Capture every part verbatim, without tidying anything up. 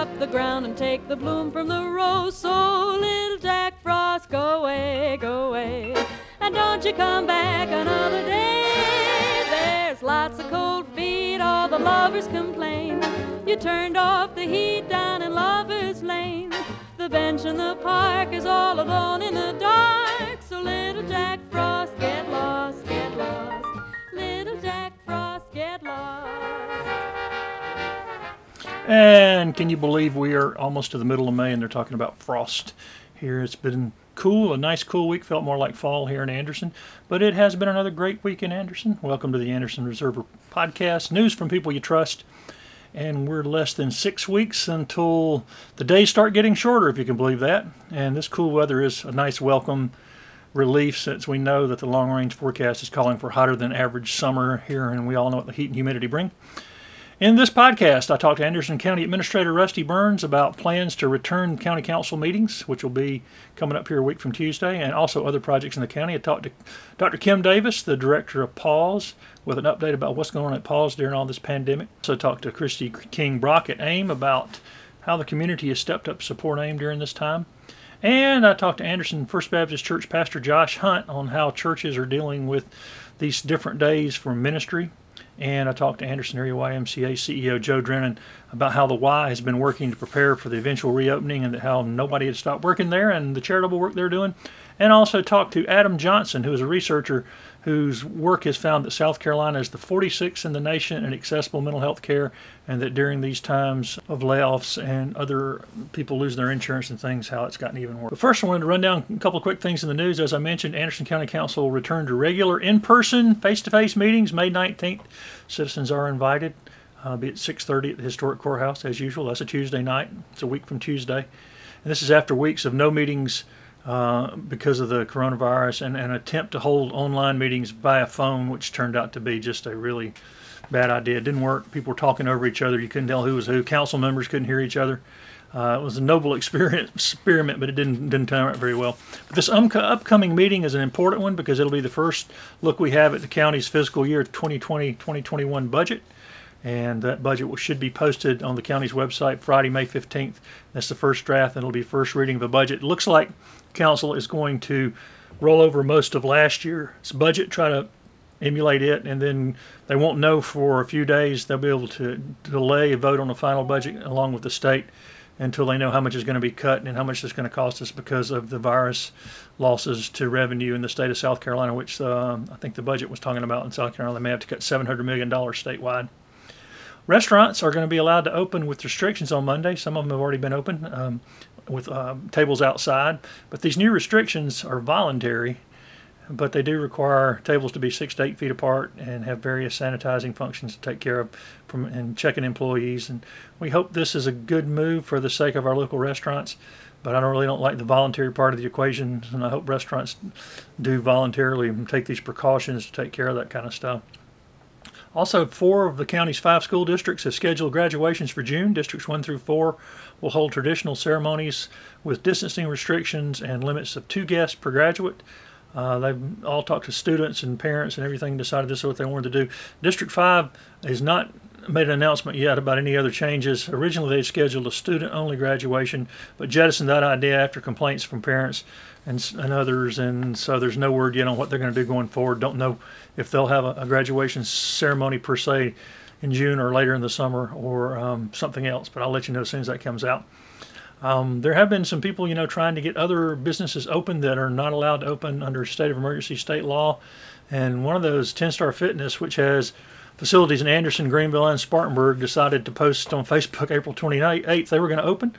up the ground and take the bloom from the rose. So little Jack Frost, go away, go away, and don't you come back another day. There's lots of cold feet, all the lovers complain. You turned off the heat down in Lover's Lane. The bench in the park is all alone in the dark. So little Jack Frost, get lost, get lost. Little Jack Frost, get lost. And can you believe we are almost to the middle of May and they're talking about frost here? It's been cool, a nice cool week. Felt more like fall here in Anderson. But it has been another great week in Anderson. Welcome to the Anderson Observer podcast. News from people you trust. And we're less than six weeks until the days start getting shorter, if you can believe that. And this cool weather is a nice welcome relief, since we know that the long-range forecast is calling for hotter than average summer here, and we all know what the heat and humidity bring. In this podcast, I talked to Anderson County Administrator Rusty Burns about plans to return county council meetings, which will be coming up here a week from Tuesday, and also other projects in the county. I talked to Doctor Kim Davis, the director of PAWS, with an update about what's going on at PAWS during all this pandemic. So I talked to Christy King-Brock at AIM about how the community has stepped up to support AIM during this time. And I talked to Anderson First Baptist Church Pastor Josh Hunt on how churches are dealing with these different days for ministry. And I talked to Anderson Area Y M C A C E O Joe Drennan about how the Y has been working to prepare for the eventual reopening, and how nobody had stopped working there and the charitable work they're doing. And also talked to Adam Johnson, who is a researcher whose work has found that South Carolina is the forty-sixth in the nation in accessible mental health care, and that during these times of layoffs and other people losing their insurance and things, how it's gotten even worse. But first, I wanted to run down a couple of quick things in the news. As I mentioned, Anderson County Council will return to regular in-person, face-to-face meetings May nineteenth. Citizens are invited. Uh, be at six thirty at the Historic Courthouse, as usual. That's a Tuesday night. It's a week from Tuesday. And this is after weeks of no meetings Uh, because of the coronavirus, and an attempt to hold online meetings by a phone, which turned out to be just a really bad idea. It didn't work. People were talking over each other. You couldn't tell who was who. Council members couldn't hear each other. Uh, it was a noble experience, experiment, but it didn't didn't turn out very well. But this um, upcoming meeting is an important one, because it'll be the first look we have at the county's fiscal year twenty twenty twenty twenty-one budget. And that budget should be posted on the county's website Friday, May fifteenth. That's the first draft, and it'll be first reading of the budget. It looks like council is going to roll over most of last year's budget, try to emulate it, and then they won't know for a few days. They'll be able to delay a vote on the final budget along with the state until they know how much is going to be cut and how much it's going to cost us because of the virus losses to revenue in the state of South Carolina, which um, I think the budget was talking about in South Carolina. They may have to cut seven hundred million dollars statewide. Restaurants are going to be allowed to open with restrictions on Monday. Some of them have already been open um, with uh, tables outside. But these new restrictions are voluntary, but they do require tables to be six to eight feet apart and have various sanitizing functions to take care of from and checking employees. And we hope this is a good move for the sake of our local restaurants. But I don't really don't like the voluntary part of the equation, and I hope restaurants do voluntarily take these precautions to take care of that kind of stuff. Also, four of the county's five school districts have scheduled graduations for June. Districts one through four will hold traditional ceremonies with distancing restrictions and limits of two guests per graduate. Uh, they've all talked to students and parents and everything, decided this is what they wanted to do. District five has not made an announcement yet about any other changes. Originally, they scheduled a student-only graduation, but jettisoned that idea after complaints from parents and, and others, and so there's no word yet on what they're going to do going forward. Don't know if they'll have a, a graduation ceremony per se in June or later in the summer or um, something else, but I'll let you know as soon as that comes out. Um, there have been some people, you know, trying to get other businesses open that are not allowed to open under state of emergency state law, and one of those, ten star fitness, which has facilities in Anderson, Greenville, and Spartanburg, decided to post on Facebook April twenty-eighth they were going to open,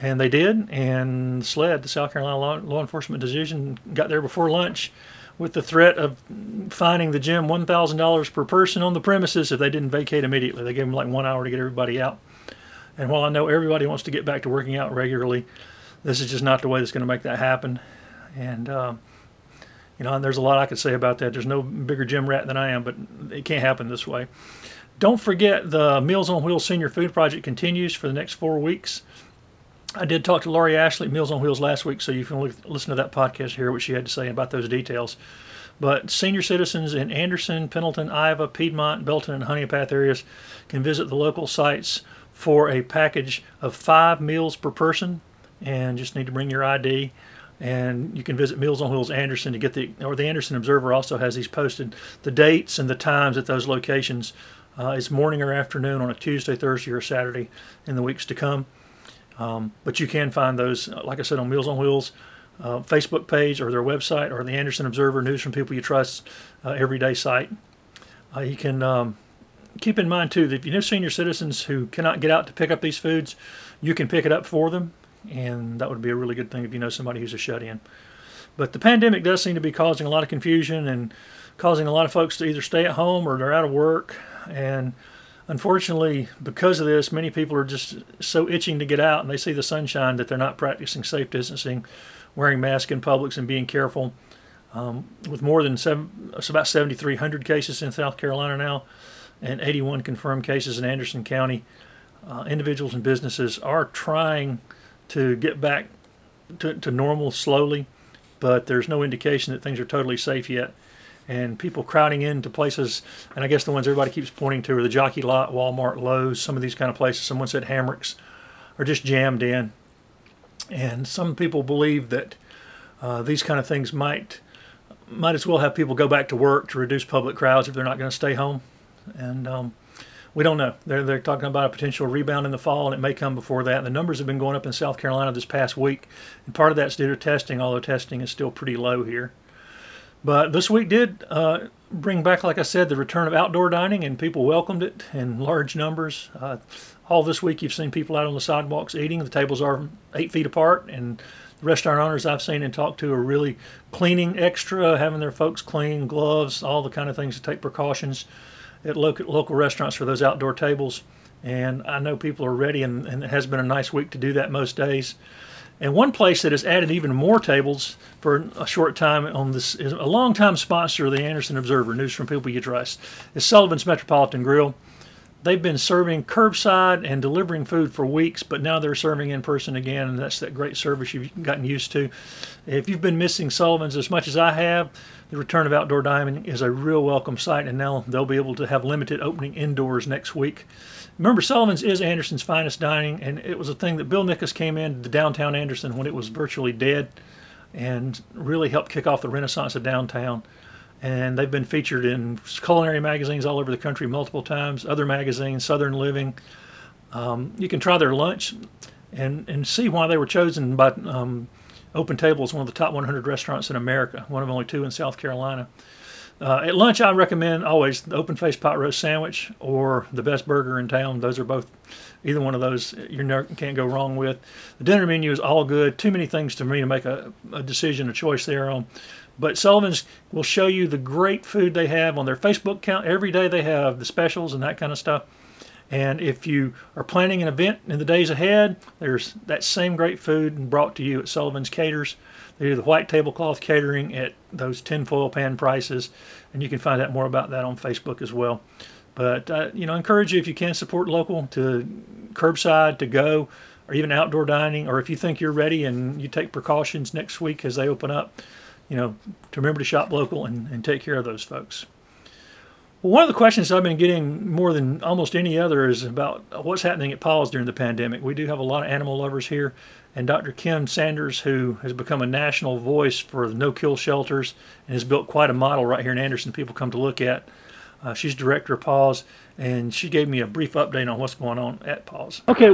and they did. And SLED, the South Carolina Law, Law Enforcement Division, got there before lunch with the threat of fining the gym one thousand dollars per person on the premises if they didn't vacate immediately. They gave them like one hour to get everybody out. And while I know everybody wants to get back to working out regularly, this is just not the way that's going to make that happen. And um, You know, and there's a lot I could say about that. There's no bigger gym rat than I am, but it can't happen this way. Don't forget, the Meals on Wheels Senior Food Project continues for the next four weeks. I did talk to Laurie Ashley at Meals on Wheels last week, so you can look, listen to that podcast here, what she had to say about those details. But senior citizens in Anderson, Pendleton, Iva, Piedmont, Belton, and Honeypath areas can visit the local sites for a package of five meals per person, and just need to bring your I D. And you can visit Meals on Wheels Anderson to get the, or the Anderson Observer also has these posted. The dates and the times at those locations uh, is morning or afternoon on a Tuesday, Thursday, or Saturday in the weeks to come. Um, but you can find those, like I said, on Meals on Wheels uh, Facebook page or their website, or the Anderson Observer, News from People You Trust, uh, everyday site. Uh, you can um, keep in mind, too, that if you know senior citizens who cannot get out to pick up these foods, you can pick it up for them. And that would be a really good thing if you know somebody who's a shut-in. But the pandemic does seem to be causing a lot of confusion and causing a lot of folks to either stay at home or they're out of work. And unfortunately, because of this, many people are just so itching to get out and they see the sunshine that they're not practicing safe distancing, wearing masks in public, and being careful. Um, with more than seven, it's about seven thousand three hundred cases in South Carolina now and eighty-one confirmed cases in Anderson County, uh, individuals and businesses are trying to get back to, to normal slowly, but there's no indication that things are totally safe yet. And people crowding into places, and I guess the ones everybody keeps pointing to are the Jockey Lot, Walmart, Lowe's, some of these kind of places. Someone said Hamrick's are just jammed in. And some people believe that uh, these kind of things might might as well have people go back to work to reduce public crowds if they're not going to stay home. And um, we don't know. They're, they're talking about a potential rebound in the fall, and it may come before that. And the numbers have been going up in South Carolina this past week, and part of that's due to testing, although testing is still pretty low here. But this week did uh, bring back, like I said, the return of outdoor dining, and people welcomed it in large numbers. Uh, all this week you've seen people out on the sidewalks eating. The tables are eight feet apart, and the restaurant owners I've seen and talked to are really cleaning extra, having their folks clean, gloves, all the kind of things to take precautions at local, local restaurants for those outdoor tables. And I know people are ready, and, and it has been a nice week to do that most days. And one place that has added even more tables for a short time on this is a longtime sponsor of the Anderson Observer, News from People You Trust, is Sullivan's Metropolitan Grill. They've been serving curbside and delivering food for weeks, but now they're serving in person again, and that's that great service you've gotten used to. If you've been missing Sullivan's as much as I have, the return of outdoor dining is a real welcome sight, and now they'll be able to have limited opening indoors next week. Remember, Sullivan's is Anderson's finest dining, and it was a thing that Bill Nickus came in to downtown Anderson when it was virtually dead and really helped kick off the renaissance of downtown. And they've been featured in culinary magazines all over the country multiple times, other magazines, Southern Living. Um, you can try their lunch and, and see why they were chosen by um, Open Table as one of the top one hundred restaurants in America, one of only two in South Carolina. Uh, at lunch, I recommend always the open-faced pot roast sandwich or the best burger in town. Those are both, either one of those you can't go wrong with. The dinner menu is all good. Too many things to me to make a, a decision, a choice there on. But Sullivan's will show you the great food they have on their Facebook account. Every day they have the specials and that kind of stuff. And if you are planning an event in the days ahead, there's that same great food brought to you at Sullivan's Caters. They do the white tablecloth catering at those tinfoil pan prices. And you can find out more about that on Facebook as well. But, uh, you know, I encourage you, if you can, support local, to curbside, to go, or even outdoor dining. Or if you think you're ready and you take precautions next week as they open up, you know, to remember to shop local and, and take care of those folks. Well, one of the questions I've been getting more than almost any other is about what's happening at PAWS during the pandemic. We do have a lot of animal lovers here, and Doctor Kim Sanders, who has become a national voice for the no-kill shelters and has built quite a model right here in Anderson people come to look at. Uh, she's director of PAWS, and she gave me a brief update on what's going on at PAWS. Okay,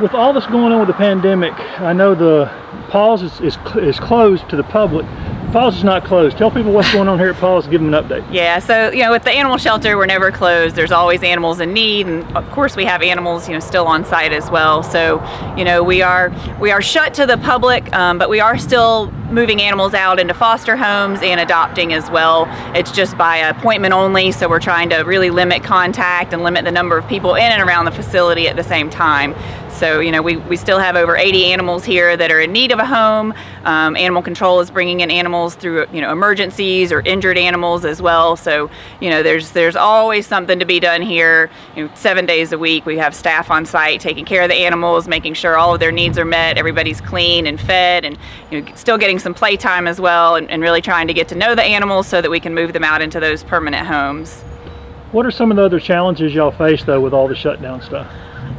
with all this going on with the pandemic, I know the PAWS is, is, is closed to the public. PAWS is not closed. Tell people what's going on here at PAWS and give them an update. Yeah, so, you know, with the animal shelter, we're never closed. There's always animals in need, and of course we have animals, you know, still on site as well. So, you know, we are we are shut to the public, um, but we are still moving animals out into foster homes and adopting as well. It's just by appointment only, so we're trying to really limit contact and limit the number of people in and around the facility at the same time. So, you know, we, we still have over eighty animals here that are in need of a home. Um, animal control is bringing in animals through, you know, emergencies or injured animals as well. So, you know, there's there's always something to be done here. You know, seven days a week, we have staff on site taking care of the animals, making sure all of their needs are met, everybody's clean and fed, and, you know, still getting some playtime as well, and, and really trying to get to know the animals so that we can move them out into those permanent homes. What are some of the other challenges y'all face, though, with all the shutdown stuff?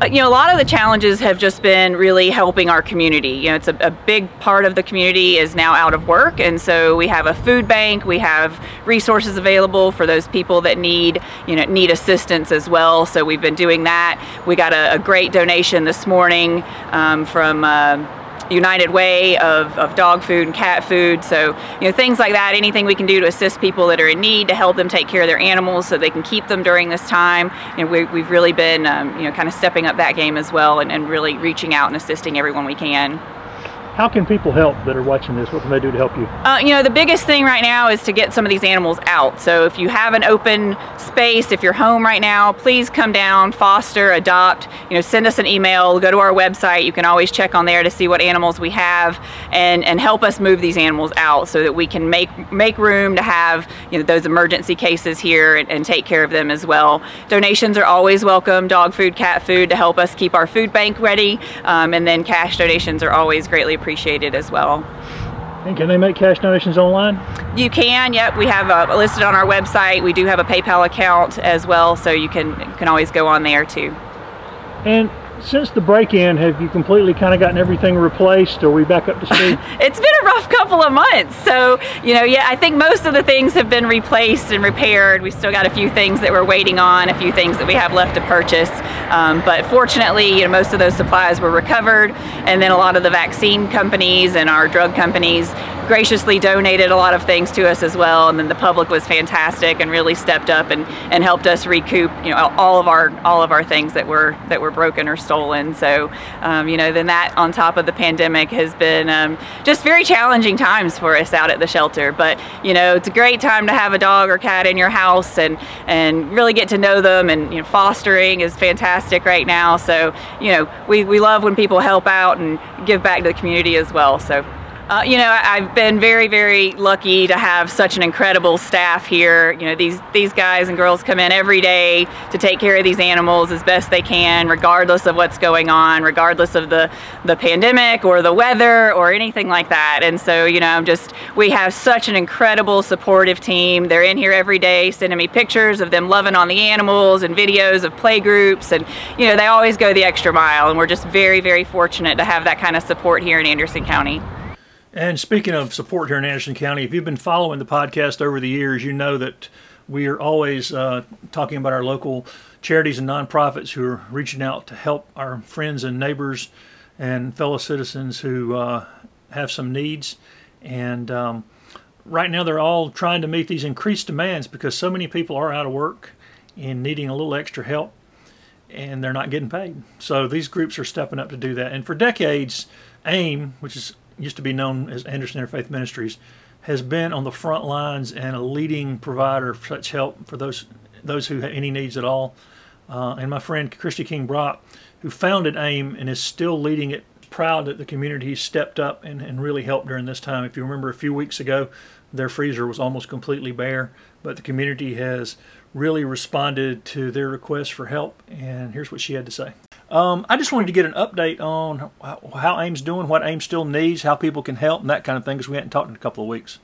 You know, a lot of the challenges have just been really helping our community. You know, it's a, a big part of the community is now out of work, and so we have a food bank, we have resources available for those people that need, you know, need assistance as well. So we've been doing that. We got a, a great donation this morning um, from uh, United Way of, of dog food and cat food. So, you know, things like that, anything we can do to assist people that are in need, to help them take care of their animals so they can keep them during this time. And we, we've really been, um, you know, kind of stepping up that game as well, and, and really reaching out and assisting everyone we can. How can people help that are watching this? What can they do to help you? Uh, you know, the biggest thing right now is to get some of these animals out. So if you have an open space, if you're home right now, please come down, foster, adopt. You know, send us an email, go to our website. You can always check on there to see what animals we have, and, and help us move these animals out so that we can make make room to have, you know, those emergency cases here, and, and take care of them as well. Donations are always welcome, dog food, cat food, to help us keep our food bank ready. Um, and then cash donations are always greatly appreciated. Appreciated as well. And can they make cash donations online? You can, yep. We have uh, listed on our website. We do have a PayPal account as well, so you can can always go on there too. And since the break-in, have you completely kind of gotten everything replaced, or are we back up to speed? It's been a rough couple of months, so you know, yeah, I think most of the things have been replaced and repaired. We still got a few things that we're waiting on, a few things that we have left to purchase, um, but fortunately, you know, most of those supplies were recovered, and then a lot of the vaccine companies and our drug companies graciously donated a lot of things to us as well, and then the public was fantastic and really stepped up and, and helped us recoup, you know, all of our all of our things that were that were broken or stolen. So, um, you know, then that on top of the pandemic has been um, just very challenging times for us out at the shelter. But, you know, it's a great time to have a dog or cat in your house, and, and really get to know them. And, you know, fostering is fantastic right now. So, you know, we, we love when people help out and give back to the community as well. So. Uh, you know, I've been very, very lucky to have such an incredible staff here. You know, these these guys and girls come in every day to take care of these animals as best they can, regardless of what's going on, regardless of the, the pandemic or the weather or anything like that. And so, you know, I'm just, we have such an incredible supportive team. They're in here every day sending me pictures of them loving on the animals and videos of play groups. And, you know, they always go the extra mile. And we're just very, very fortunate to have that kind of support here in Anderson County. And speaking of support here in Anderson County, if you've been following the podcast over the years, you know that we are always uh, talking about our local charities and nonprofits who are reaching out to help our friends and neighbors and fellow citizens who uh, have some needs. And um, right now they're all trying to meet these increased demands because so many people are out of work and needing a little extra help, and they're not getting paid. So these groups are stepping up to do that. And for decades, AIM, which is used to be known as Anderson Interfaith Ministries, has been on the front lines and a leading provider of such help for those those who have any needs at all. Uh, and my friend Christy King-Brock, who founded AIM and is still leading it, proud that the community stepped up and, and really helped during this time. If you remember, a few weeks ago, their freezer was almost completely bare, but the community has really responded to their request for help, and here's what she had to say. Um, I just wanted to get an update on how AIM's doing, what AIM still needs, how people can help, and that kind of thing, because we hadn't talked in a couple of weeks.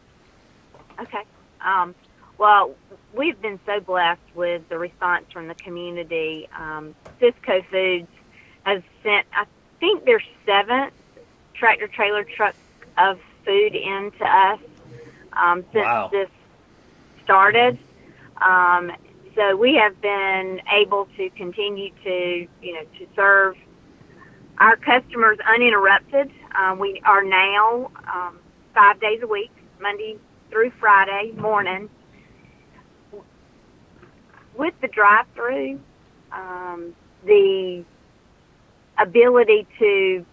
Okay. Um, well, we've been so blessed with the response from the community. Um, Sysco Foods has sent, I think, their seventh tractor-trailer truck of food in to us um, since wow. this started. Um So we have been able to continue to, you know, to serve our customers uninterrupted. Um, we are now um, five days a week, Monday through Friday morning. With the drive-through, um, the ability to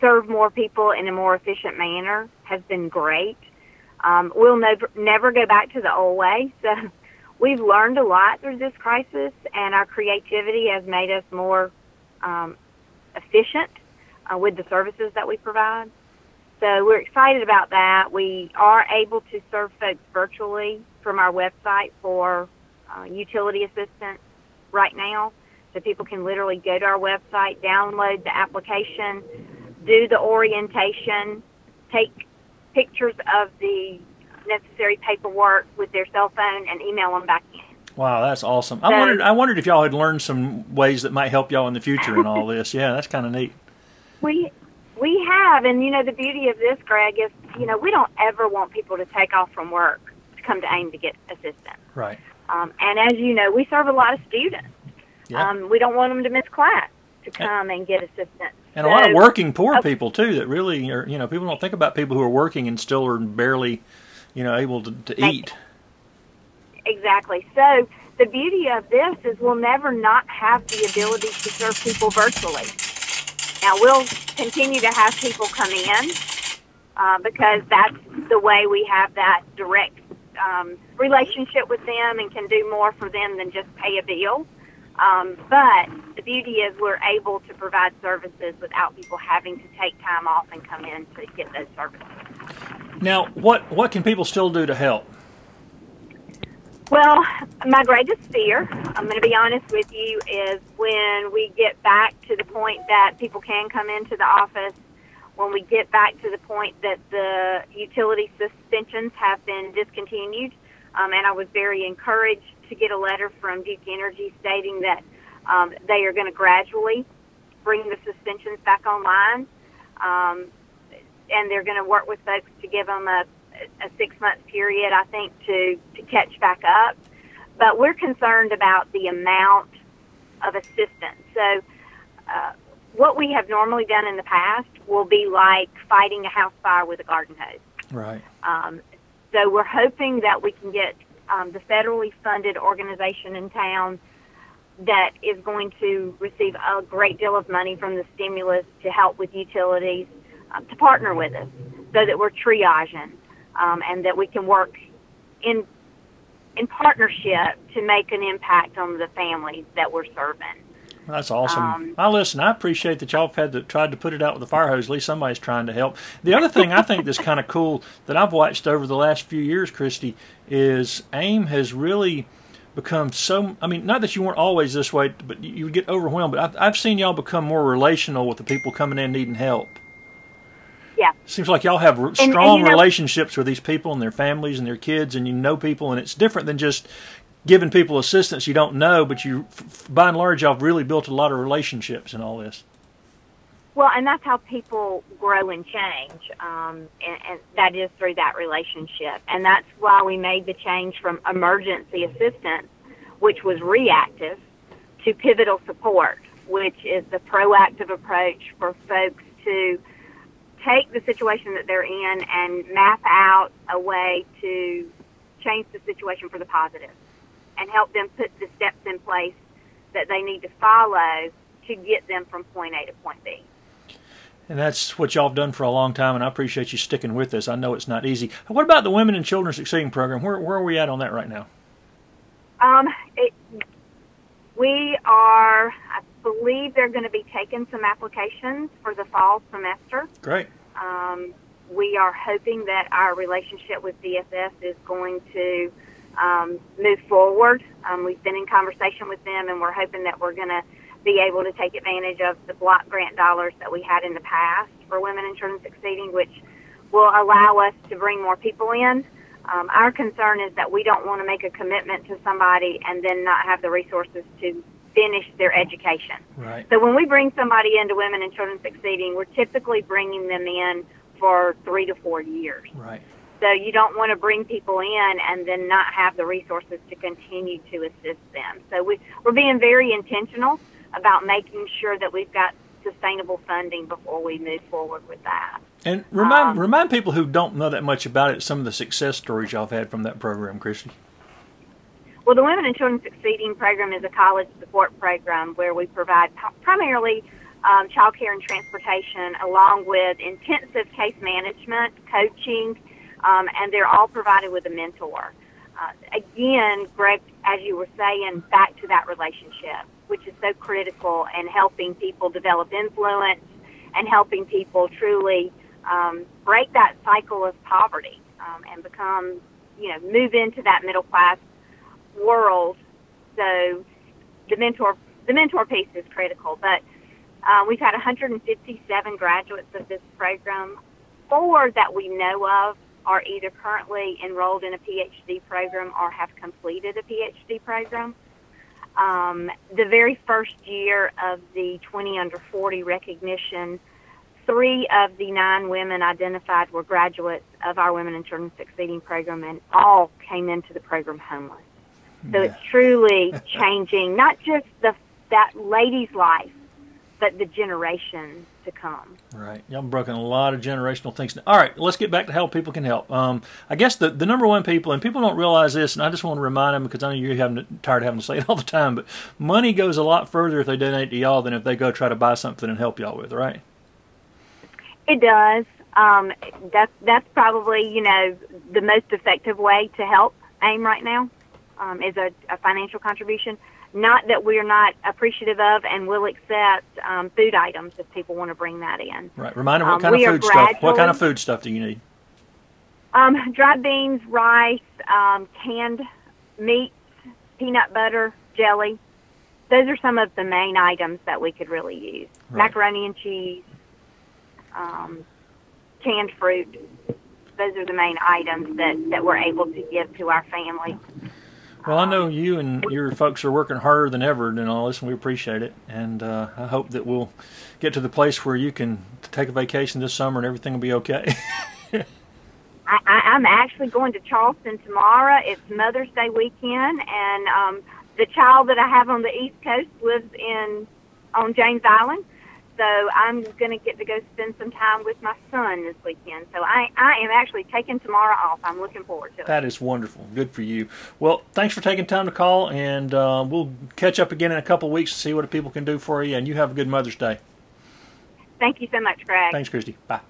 serve more people in a more efficient manner has been great. Um, we'll never, never go back to the old way, so. We've learned a lot through this crisis, and our creativity has made us more um, efficient uh, with the services that we provide. So we're excited about that. We are able to serve folks virtually from our website for uh, utility assistance right now. So people can literally go to our website, download the application, do the orientation, take pictures of the necessary paperwork with their cell phone, and email them back in. Wow, that's awesome. I wondered, I wondered if y'all had learned some ways that might help y'all in the future in all this. Yeah, that's kind of neat. We we have, and, you know, the beauty of this, Greg, is, you know, we don't ever want people to take off from work to come to AIM to get assistance. Right. Um, and as you know, we serve a lot of students. Yeah. Um, we don't want them to miss class to come and get assistance. And so, a lot of working poor okay. people, too, that really are, you know, people don't think about people who are working and still are barely, you know, able to, to eat. Exactly. So the beauty of this is we'll never not have the ability to serve people virtually. Now, we'll continue to have people come in uh, because that's the way we have that direct um, relationship with them and can do more for them than just pay a bill. Um, but the beauty is we're able to provide services without people having to take time off and come in to get those services. Now, what, what can people still do to help? Well, my greatest fear, I'm going to be honest with you, is when we get back to the point that people can come into the office, when we get back to the point that the utility suspensions have been discontinued, um, and I was very encouraged to get a letter from Duke Energy stating that um, they are going to gradually bring the suspensions back online, um, and they're going to work with folks to give them a a six-month period, I think, to, to catch back up. But we're concerned about the amount of assistance. So uh, what we have normally done in the past will be like fighting a house fire with a garden hose. Right. Um, so we're hoping that we can get um, the federally funded organization in town that is going to receive a great deal of money from the stimulus to help with utilities uh, to partner with us so that we're triaging. Um, and that we can work in in partnership to make an impact on the families that we're serving. That's awesome. Um, well, listen, I appreciate that y'all have had to, tried to put it out with the fire hose. At least somebody's trying to help. The other thing I think that's kind of cool that I've watched over the last few years, Christy, is AIM has really become so, I mean, not that you weren't always this way, but you would get overwhelmed. But I've, I've seen y'all become more relational with the people coming in needing help. Yeah. Seems like y'all have strong and, and, you know, relationships with these people and their families and their kids, and you know people, and it's different than just giving people assistance you don't know, but you, by and large, y'all have really built a lot of relationships in all this. Well, and that's how people grow and change, um, and, and that is through that relationship. And that's why we made the change from emergency assistance, which was reactive, to pivotal support, which is the proactive approach for folks to take the situation that they're in and map out a way to change the situation for the positive and help them put the steps in place that they need to follow to get them from point A to point B. And that's what y'all have done for a long time, and I appreciate you sticking with this. I know it's not easy. What about the Women and Children Succeeding program? Where, where are we at on that right now? Um, it, we are... I believe they're going to be taking some applications for the fall semester. Great. Um, we are hoping that our relationship with D S S is going to um, move forward. Um, we've been in conversation with them, and we're hoping that we're going to be able to take advantage of the block grant dollars that we had in the past for Women in Children Succeeding, which will allow us to bring more people in. Um, our concern is that we don't want to make a commitment to somebody and then not have the resources to finish their education. Right. So when we bring somebody into Women and Children Succeeding, we're typically bringing them in for three to four years. Right. So you don't want to bring people in and then not have the resources to continue to assist them. So we, we're being very intentional about making sure that we've got sustainable funding before we move forward with that. And remind um, remind people who don't know that much about it some of the success stories y'all have had from that program, Christy. Well, the Women and Children Succeeding program is a college support program where we provide primarily um, child care and transportation along with intensive case management, coaching, um, and they're all provided with a mentor. Uh, again, Greg, as you were saying, back to that relationship, which is so critical in helping people develop influence and helping people truly um, break that cycle of poverty um, and become, you know, move into that middle class world. So the mentor the mentor piece is critical, but uh, we've had one hundred fifty-seven graduates of this program. Four that we know of are either currently enrolled in a P H D program or have completed a P H D program. Um, the very first year of the twenty under forty recognition, three of the nine women identified were graduates of our Women and Children Succeeding program, and all came into the program homeless. So yeah. It's truly changing not just the that lady's life, but the generation to come. Right. Y'all broken a lot of generational things. All right, let's get back to how people can help. Um, I guess the, the number one people, and people don't realize this, and I just want to remind them because I know you're having, tired of having to say it all the time, but money goes a lot further if they donate to y'all than if they go try to buy something and help y'all with, right? It does. Um, that's, that's probably, you know, the most effective way to help AIM right now um, is a, a financial contribution. Not that we're not appreciative of and will accept um, food items if people want to bring that in. Right. Remind them what kind um, of food stuff. What kind of food stuff do you need? Um, dried beans, rice, um, canned meats, peanut butter, jelly. Those are some of the main items that we could really use. Right. Macaroni and cheese, um, canned fruit. Those are the main items that, that we're able to give to our family. Well, I know you and your folks are working harder than ever and all this, and we appreciate it. And uh, I hope that we'll get to the place where you can take a vacation this summer and everything will be okay. I, I, I'm actually going to Charleston tomorrow. It's Mother's Day weekend, and um, the child that I have on the East Coast lives in on James Island. So I'm going to get to go spend some time with my son this weekend. So I, I am actually taking tomorrow off. I'm looking forward to it. That is wonderful. Good for you. Well, thanks for taking time to call, and uh, we'll catch up again in a couple of weeks to see what people can do for you, and you have a good Mother's Day. Thank you so much, Greg. Thanks, Christy. Bye.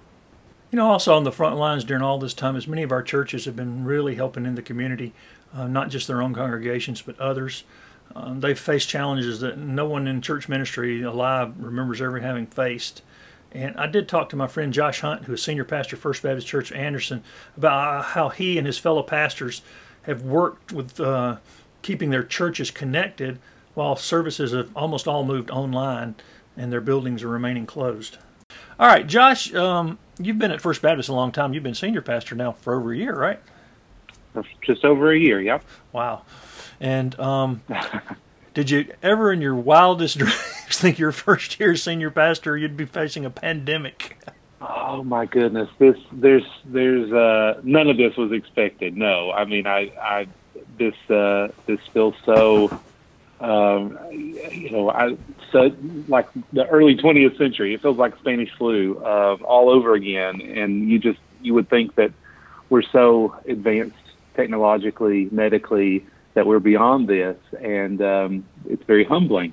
You know, also on the front lines during all this time, as many of our churches have been really helping in the community, uh, not just their own congregations but others. Um, they've faced challenges that no one in church ministry alive remembers ever having faced. And I did talk to my friend Josh Hunt, who is senior pastor of First Baptist Church of Anderson, about how he and his fellow pastors have worked with uh, keeping their churches connected while services have almost all moved online and their buildings are remaining closed. All right, Josh, um, you've been at First Baptist a long time. You've been senior pastor now for over a year, right? Just over a year, yep. Wow. And um, did you ever in your wildest dreams think your first year senior pastor you'd be facing a pandemic? Oh, my goodness. This there's there's uh, none of this was expected. No, I mean, I, I this uh, this feels so, um, you know, I so like the early twentieth century. It feels like Spanish flu uh, all over again. And you just you would think that we're so advanced technologically, medically, that we're beyond this, and um, it's very humbling.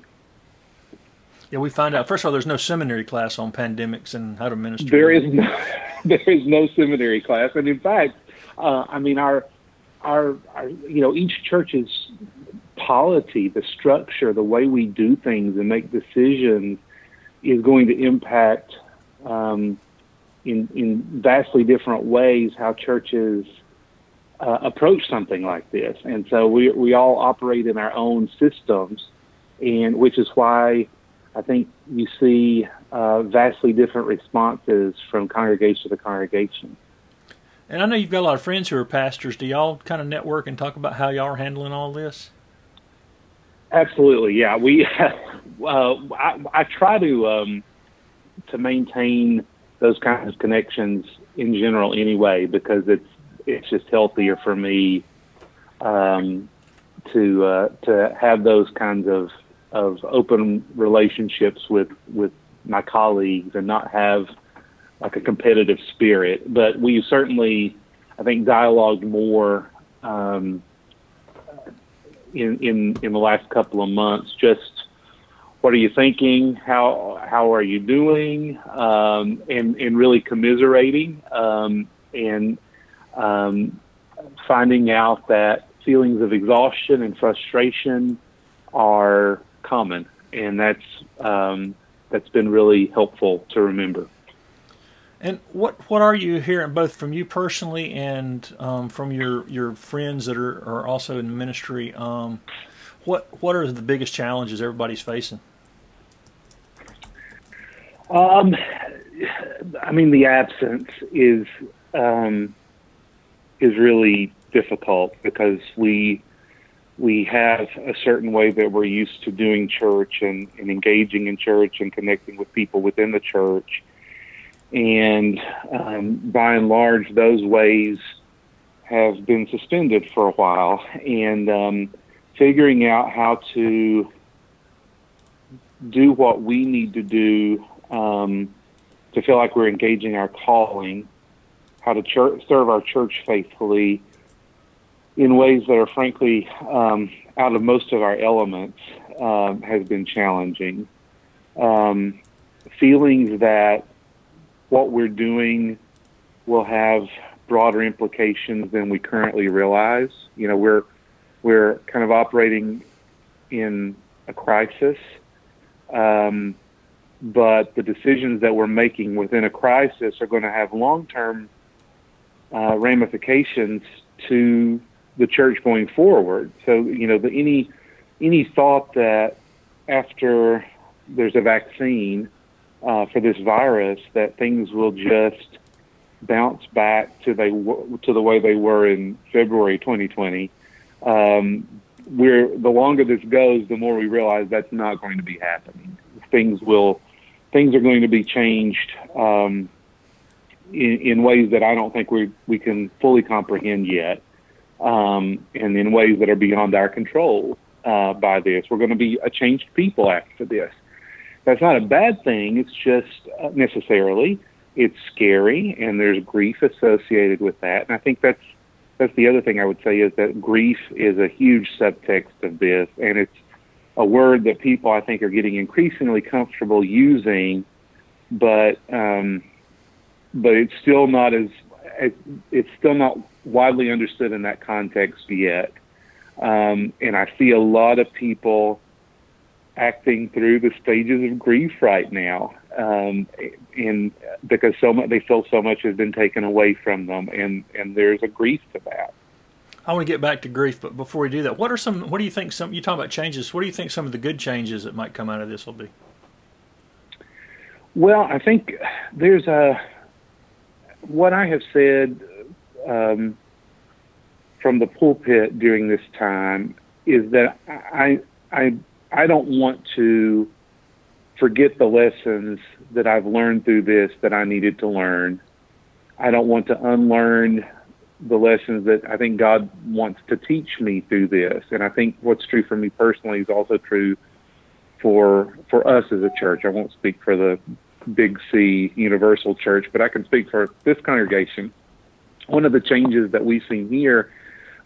Yeah, we find out, first of all, there's no seminary class on pandemics and how to minister. There is no, there is no seminary class, and in fact, uh, I mean, our, our, our, you know, each church's polity, the structure, the way we do things and make decisions is going to impact um, in, in vastly different ways how churches Uh, approach something like this, and so we we all operate in our own systems, and which is why I think you see uh, vastly different responses from congregation to congregation. And I know you've got a lot of friends who are pastors. Do y'all kind of network and talk about how y'all are handling all this? Absolutely, yeah. We uh, I, I try to um, to maintain those kinds of connections in general anyway, because it's. It's just healthier for me um, to uh, to have those kinds of of open relationships with, with my colleagues and not have like a competitive spirit. But we certainly, I think, dialogued more um, in in in the last couple of months. Just what are you thinking? How how are you doing? Um, and and really commiserating um, and. Um, finding out that feelings of exhaustion and frustration are common, and that's um, that's been really helpful to remember. And what what are you hearing both from you personally and um, from your, your friends that are, are also in ministry? Um, what what are the biggest challenges everybody's facing? Um, I mean, the absence is. Um, is really difficult because we we have a certain way that we're used to doing church and, and engaging in church and connecting with people within the church. And um, by and large, those ways have been suspended for a while. And um, figuring out how to do what we need to do um, to feel like we're engaging our calling, how to church, serve our church faithfully in ways that are frankly um, out of most of our elements um, has been challenging. Um, feelings that what we're doing will have broader implications than we currently realize. You know, we're we're kind of operating in a crisis, um, but the decisions that we're making within a crisis are going to have long-term uh, ramifications to the church going forward. So, you know, the, any any thought that after there's a vaccine uh, for this virus that things will just bounce back to they to the way they were in February twenty twenty. Um, we're the longer this goes, the more we realize that's not going to be happening. Things will things are going to be changed um, in, in ways that I don't think we we can fully comprehend yet. Um, and in ways that are beyond our control uh, by this. We're going to be a changed people after this. That's not a bad thing. It's just uh, necessarily it's scary, and there's grief associated with that. And I think that's that's the other thing I would say is that grief is a huge subtext of this, and it's a word that people, I think, are getting increasingly comfortable using, but um, but it's still not as it, it's still not widely understood in that context yet. Um, and I see a lot of people acting through the stages of grief right now, um, and because so much, they feel so much has been taken away from them, and, and there's a grief to that. I want to get back to grief, but before we do that, what are some, what do you think some, you talk about changes, what do you think some of the good changes that might come out of this will be? Well, I think there's a, what I have said Um, from the pulpit during this time is that I I I don't want to forget the lessons that I've learned through this that I needed to learn. I don't want to unlearn the lessons that I think God wants to teach me through this. And I think what's true for me personally is also true for for us as a church. I won't speak for the Big C Universal Church, but I can speak for this congregation. One of the changes that we've seen here,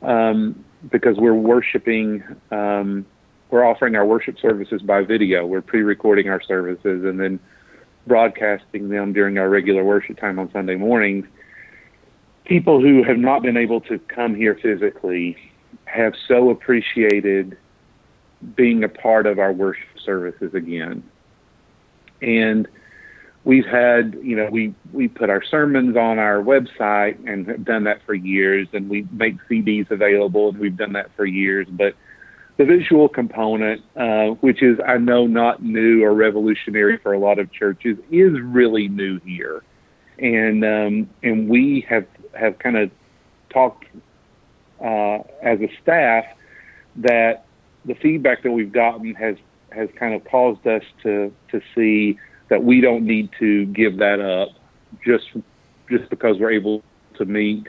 um, because we're worshiping, um, we're offering our worship services by video. We're pre-recording our services and then broadcasting them during our regular worship time on Sunday mornings. People who have not been able to come here physically have so appreciated being a part of our worship services again. And we've had, you know, we, we put our sermons on our website and have done that for years, and we make C Ds available, and we've done that for years. But the visual component, uh, which is, I know, not new or revolutionary for a lot of churches, is really new here. And um, and we have, have kind of talked uh, as a staff that the feedback that we've gotten has, has kind of caused us to, to see that we don't need to give that up just just because we're able to meet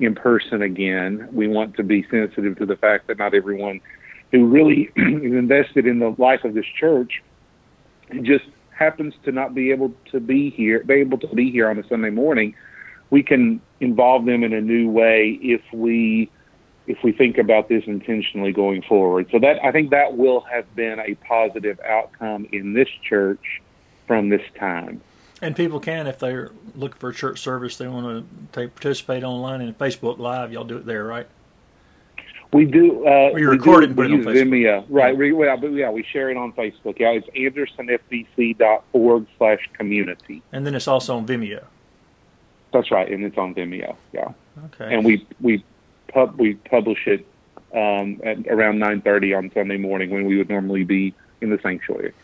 in person again. We want to be sensitive to the fact that not everyone who really is invested in the life of this church just happens to not be able to be here, be able to be here on a Sunday morning. We can involve them in a new way if we if we think about this intentionally going forward. So that I think that will have been a positive outcome in this church from this time. And people can, if they're looking for a church service, they want to take, participate online in Facebook Live. Y'all do it there, right? We do. Uh, or you record it and put it on Facebook. Vimeo. Right. Yeah. We, well, yeah, we share it on Facebook. Yeah, it's anderson f b c dot org slash community. And then it's also on Vimeo. That's right, and it's on Vimeo. Yeah. Okay. And we we pub we publish it um, at around nine thirty on Sunday morning when we would normally be in the sanctuary.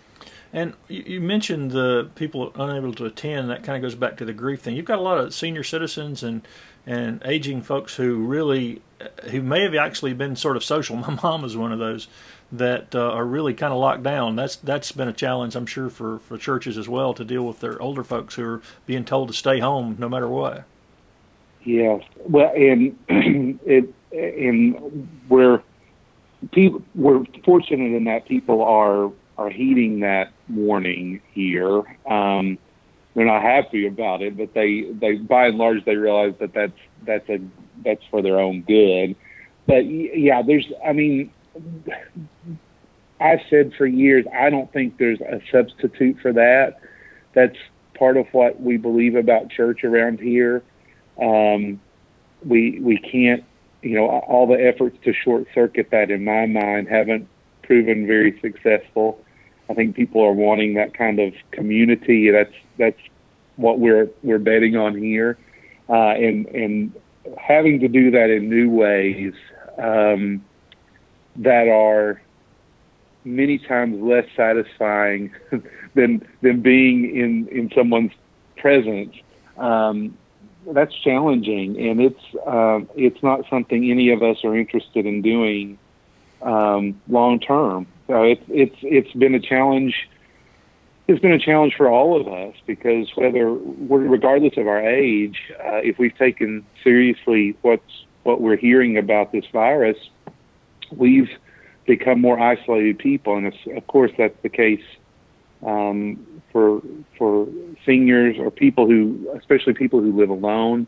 And you mentioned the people unable to attend. That kind of goes back to the grief thing. You've got a lot of senior citizens and and aging folks who really, who may have actually been sort of social. My mom was one of those that uh, are really kind of locked down. That's that's been a challenge, I'm sure, for for churches as well, to deal with their older folks who are being told to stay home no matter what. Yes. Well, and it and we're people we're fortunate in that people are. are heeding that warning here. Um, they're not happy about it, but they, they, by and large, they realize that that's, that's a, that's for their own good. But yeah, there's, I mean, I've said for years, I don't think there's a substitute for that. That's part of what we believe about church around here. Um, we, we can't, you know, all the efforts to short circuit that, in my mind, haven't proven very successful. I think people are wanting that kind of community. That's that's what we're we're betting on here, uh, and and having to do that in new ways um, that are many times less satisfying than than being in in someone's presence. Um, that's challenging, and it's uh, it's not something any of us are interested in doing um, long term. So it's it's it's been a challenge. It's been a challenge for all of us, because whether, regardless of our age, uh, if we've taken seriously what's what we're hearing about this virus, we've become more isolated people, and it's, of course, that's the case um, for for seniors or people who, especially people who live alone.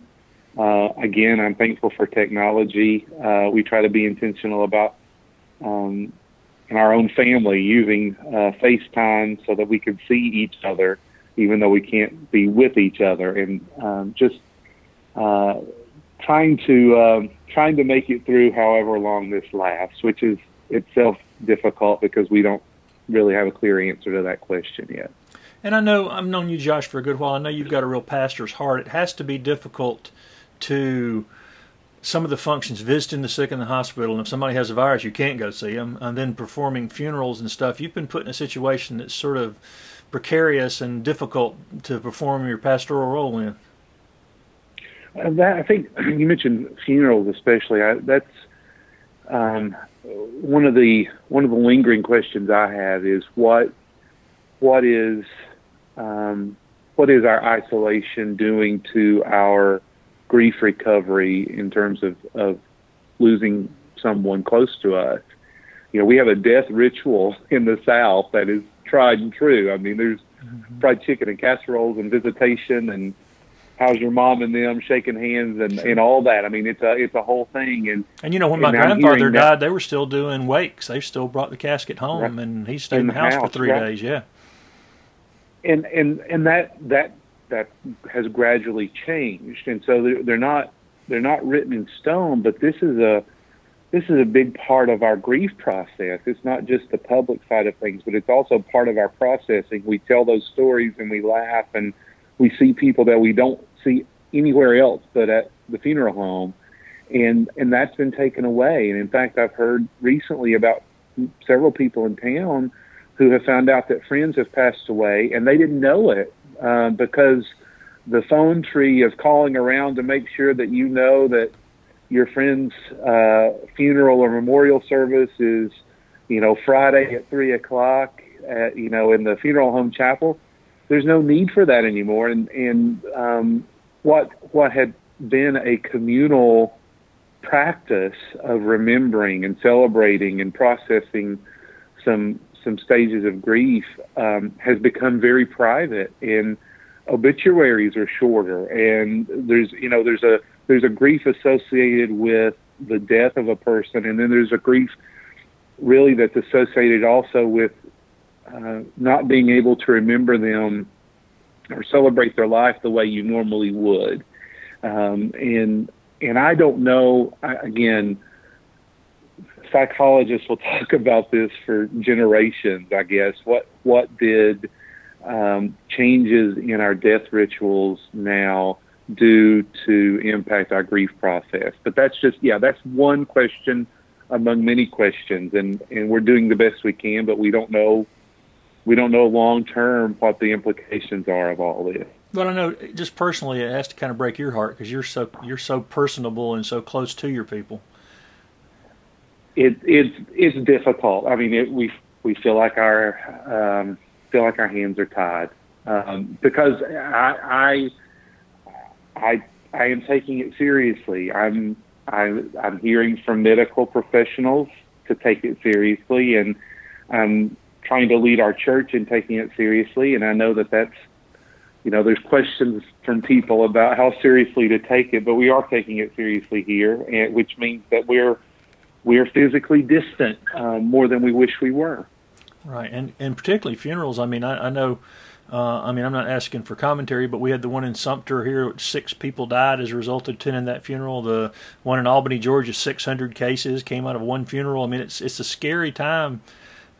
Uh, again, I'm thankful for technology. Uh, we try to be intentional about. Um, in our own family, using uh, FaceTime so that we can see each other, even though we can't be with each other, and um, just uh, trying to um, trying to make it through however long this lasts, which is itself difficult because we don't really have a clear answer to that question yet. And I know I've known you, Josh, for a good while. I know you've got a real pastor's heart. It has to be difficult to. Some of the functions, visiting the sick in the hospital, and if somebody has a virus, you can't go see them, and then performing funerals and stuff. You've been put in a situation that's sort of precarious and difficult to perform your pastoral role in. Uh, that, I think you mentioned funerals, especially. I, that's um, one of the one of the lingering questions I have is what what is um, what is our isolation doing to our grief recovery in terms of, of losing someone close to us. You know, we have a death ritual in the South that is tried and true. I mean, there's mm-hmm. fried chicken and casseroles and visitation and how's your mom and them shaking hands and, and all that. I mean, it's a, it's a whole thing. And, and you know, when my grandfather died, that, they were still doing wakes. They still brought the casket home, right, and he stayed in the, in the house, house for three right. days. Yeah. And, and, and that, that, that has gradually changed, and so they're, they're not they're not written in stone. But this is a this is a big part of our grief process. It's not just the public side of things, but it's also part of our processing. We tell those stories and we laugh, and we see people that we don't see anywhere else but at the funeral home, and and that's been taken away. And in fact, I've heard recently about several people in town who have found out that friends have passed away, and they didn't know it. Uh, because the phone tree of calling around to make sure that you know that your friend's uh, funeral or memorial service is, you know, Friday at three o'clock, at, you know, in the funeral home chapel. There's no need for that anymore. And, and um, what what had been a communal practice of remembering and celebrating and processing some. Some stages of grief um, has become very private, and obituaries are shorter. And there's, you know, there's a there's a grief associated with the death of a person, and then there's a grief really that's associated also with uh, not being able to remember them or celebrate their life the way you normally would. Um, and and I don't know. I, again. Psychologists will talk about this for generations, I guess. What what did um, changes in our death rituals now do to impact our grief process? But that's just, yeah, that's one question among many questions, and, and we're doing the best we can, but we don't know we don't know long-term what the implications are of all this. But I know, just personally, it has to kind of break your heart because you're so you're so personable and so close to your people. It, it's it's difficult. I mean, it, we we feel like our um, feel like our hands are tied um, because I, I I I am taking it seriously. I'm I, I'm hearing from medical professionals to take it seriously, and I'm trying to lead our church in taking it seriously. And I know that that's, you know, there's questions from people about how seriously to take it, but we are taking it seriously here, and which means that we're we're physically distant uh, more than we wish we were. Right, and and particularly funerals. I mean, I, I know. Uh, I mean, I'm not asking for commentary, but we had the one in Sumter here. Six people died as a result of attending that funeral. The one in Albany, Georgia, six hundred cases came out of one funeral. I mean, it's it's a scary time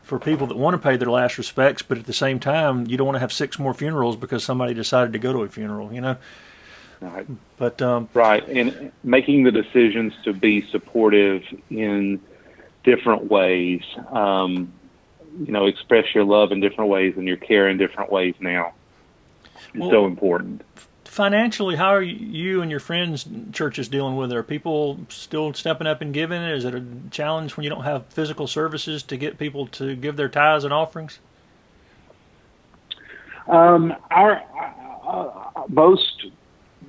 for people that want to pay their last respects, but at the same time, you don't want to have six more funerals because somebody decided to go to a funeral, you know? Right. But um, right, and making the decisions to be supportive in different ways, um, you know, express your love in different ways and your care in different ways now is well, so important. Financially, how are you and your friends' churches dealing with it? Are people still stepping up and giving? Is it a challenge when you don't have physical services to get people to give their tithes and offerings? Um, our uh, most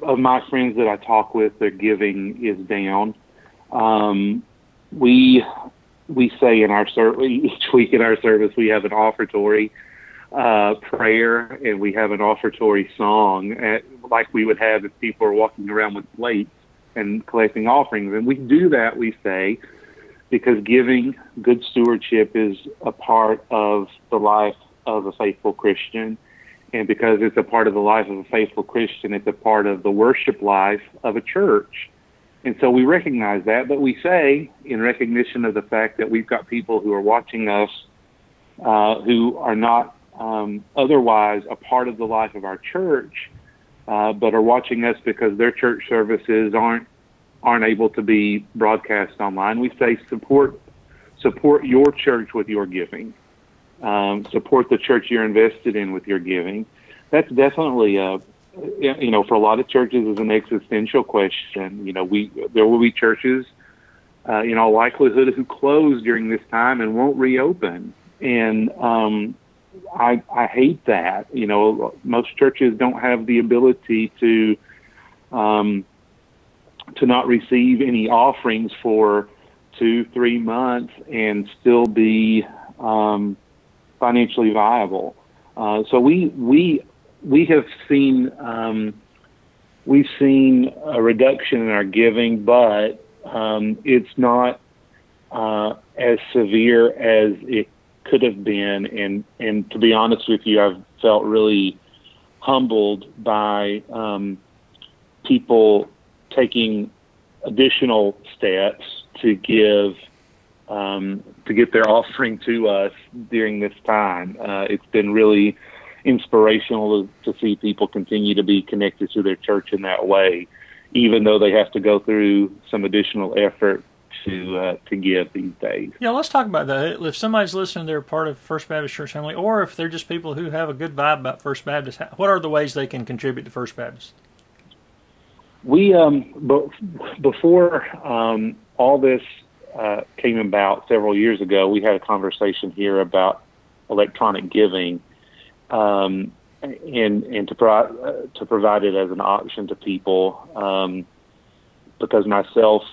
of my friends that I talk with, their giving is down. Um, we... We say in our service, each week in our service, we have an offertory uh, prayer and we have an offertory song, at, like we would have if people are walking around with plates and collecting offerings. And we do that, we say, because giving, good stewardship, is a part of the life of a faithful Christian. And because it's a part of the life of a faithful Christian, it's a part of the worship life of a church. And so we recognize that, but we say, in recognition of the fact that we've got people who are watching us uh, who are not um, otherwise a part of the life of our church, uh, but are watching us because their church services aren't aren't able to be broadcast online. We say support support your church with your giving, um, support the church you're invested in with your giving. That's definitely a you know, for a lot of churches, is an existential question. You know, we there will be churches, uh, in all likelihood, who close during this time and won't reopen. And um, I, I hate that. You know, most churches don't have the ability to um, to not receive any offerings for two, three months and still be um, financially viable. Uh, so we we. We have seen um, we've seen a reduction in our giving, but um, it's not uh, as severe as it could have been. And and to be honest with you, I've felt really humbled by um, people taking additional steps to give um, to get their offering to us during this time. Uh, it's been really inspirational to see people continue to be connected to their church in that way, even though they have to go through some additional effort to uh, to give these days. Yeah, let's talk about that. If somebody's listening, they're part of First Baptist Church family, or if they're just people who have a good vibe about First Baptist, what are the ways they can contribute to First Baptist? We, um, be- before um, all this uh, came about several years ago, we had a conversation here about electronic giving. Um, and and to provide uh, to provide it as an option to people, um, because myself,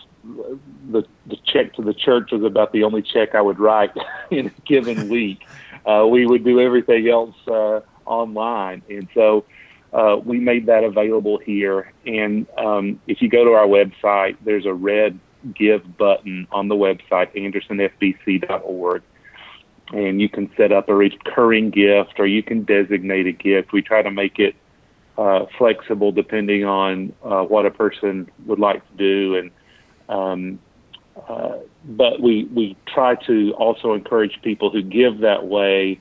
the the check to the church was about the only check I would write in a given week. Uh, we would do everything else uh, online, and so uh, we made that available here. And um, if you go to our website, there's a red give button on the website, anderson f b c dot org. And you can set up a recurring gift, or you can designate a gift. We try to make it uh, flexible depending on uh, what a person would like to do. And um, uh, but we we try to also encourage people who give that way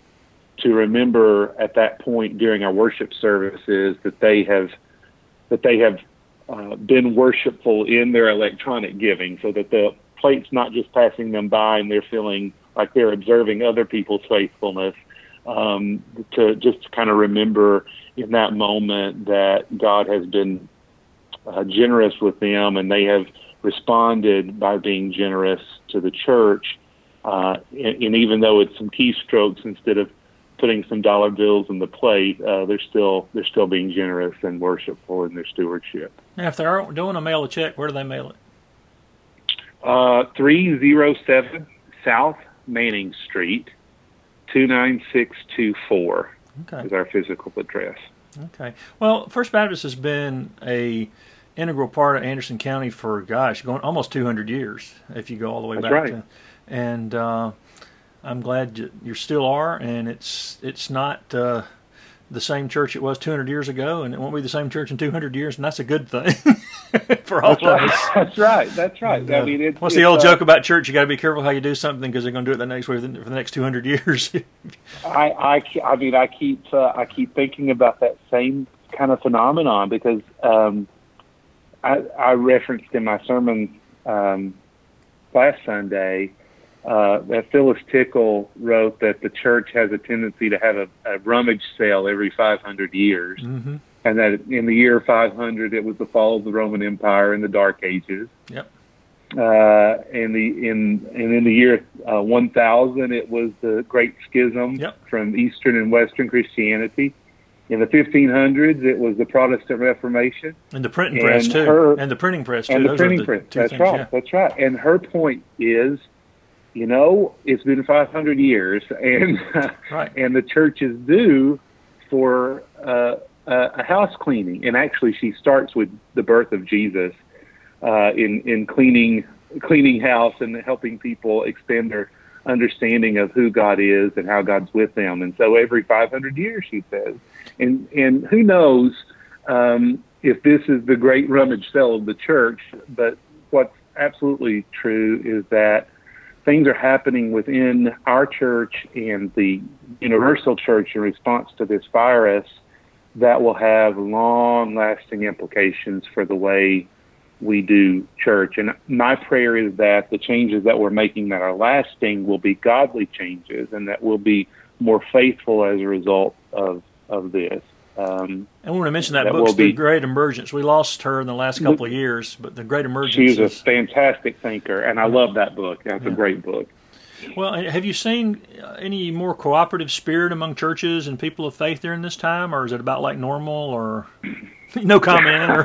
to remember at that point during our worship services that they have that they have uh, been worshipful in their electronic giving, so that the plate's not just passing them by and they're feeling like they're observing other people's faithfulness, um, to just kind of remember in that moment that God has been uh, generous with them, and they have responded by being generous to the church. Uh, and, and even though it's some keystrokes instead of putting some dollar bills in the plate, uh, they're still they're still being generous and worshipful in their stewardship. Now, if they aren't doing a mail a check, where do they mail it? Uh, three oh seven South Manning Street, two nine six two four okay. is our physical address. Okay. Well, First Baptist has been a integral part of Anderson County for, gosh, going almost two hundred years, if you go all the way That's back. Right. To, and uh, I'm glad you, you still are, and it's it's not uh, the same church it was two hundred years ago, and it won't be the same church in two hundred years, and that's a good thing for all that's of right. us. That's right. That's right. And, uh, I mean, it, what's it's, the old uh, joke about church? You got to be careful how you do something because they're going to do it the next way for the next two hundred years. I, I, I mean, I keep uh, I keep thinking about that same kind of phenomenon because um, I, I referenced in my sermon um, last Sunday. Uh, that Phyllis Tickle wrote that the church has a tendency to have a, a rummage sale every five hundred years, mm-hmm. and that in the year five hundred it was the fall of the Roman Empire and the Dark Ages. Yep. Uh, and the in and in the year uh, one thousand it was the Great Schism yep. from Eastern and Western Christianity. In the fifteen hundreds it was the Protestant Reformation and the printing and press too, her, and the printing press too. And Those the printing the press. That's things, right. Yeah. That's right. And her point is. You know, it's been five hundred years, and right. and the church is due for uh, a house cleaning. And actually, she starts with the birth of Jesus uh, in in cleaning cleaning house and helping people expand their understanding of who God is and how God's with them. And so, every five hundred years, she says, and and who knows um, if this is the great rummage sale of the church? But what's absolutely true is that. Things are happening within our church and the universal church in response to this virus that will have long-lasting implications for the way we do church. And my prayer is that the changes that we're making that are lasting will be godly changes and that we'll be more faithful as a result of, of this. Um, and we want to mention that, that book's The Great Emergence. We lost her in the last couple of years, but The Great Emergence. She's a fantastic thinker, and I love that book. That's yeah. a great book. Well, have you seen any more cooperative spirit among churches and people of faith during this time, or is it about like normal, or no comment? Or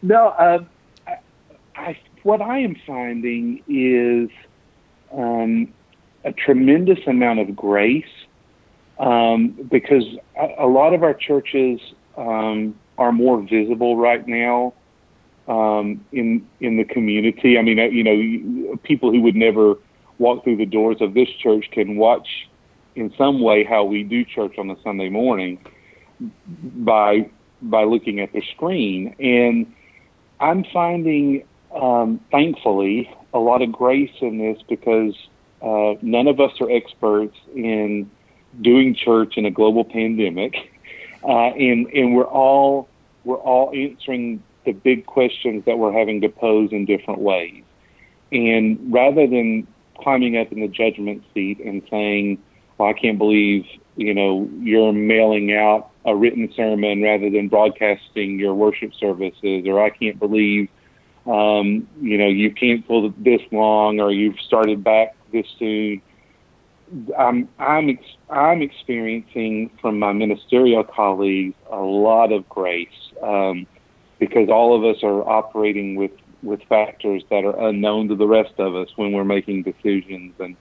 no, uh, I, I, what I am finding is um, a tremendous amount of grace. Um, because a lot of our churches um, are more visible right now um, in in the community. I mean, you know, people who would never walk through the doors of this church can watch in some way how we do church on a Sunday morning by by looking at their screen. And I'm finding, um, thankfully, a lot of grace in this because uh, none of us are experts in doing church in a global pandemic, uh, and and we're all we're all answering the big questions that we're having to pose in different ways. And rather than climbing up in the judgment seat and saying, well, "I can't believe you know you're mailing out a written sermon rather than broadcasting your worship services," or "I can't believe um, you know you canceled this long," or "You've started back this soon." I'm I'm ex- I'm experiencing from my ministerial colleagues a lot of grace um, because all of us are operating with, with factors that are unknown to the rest of us when we're making decisions, and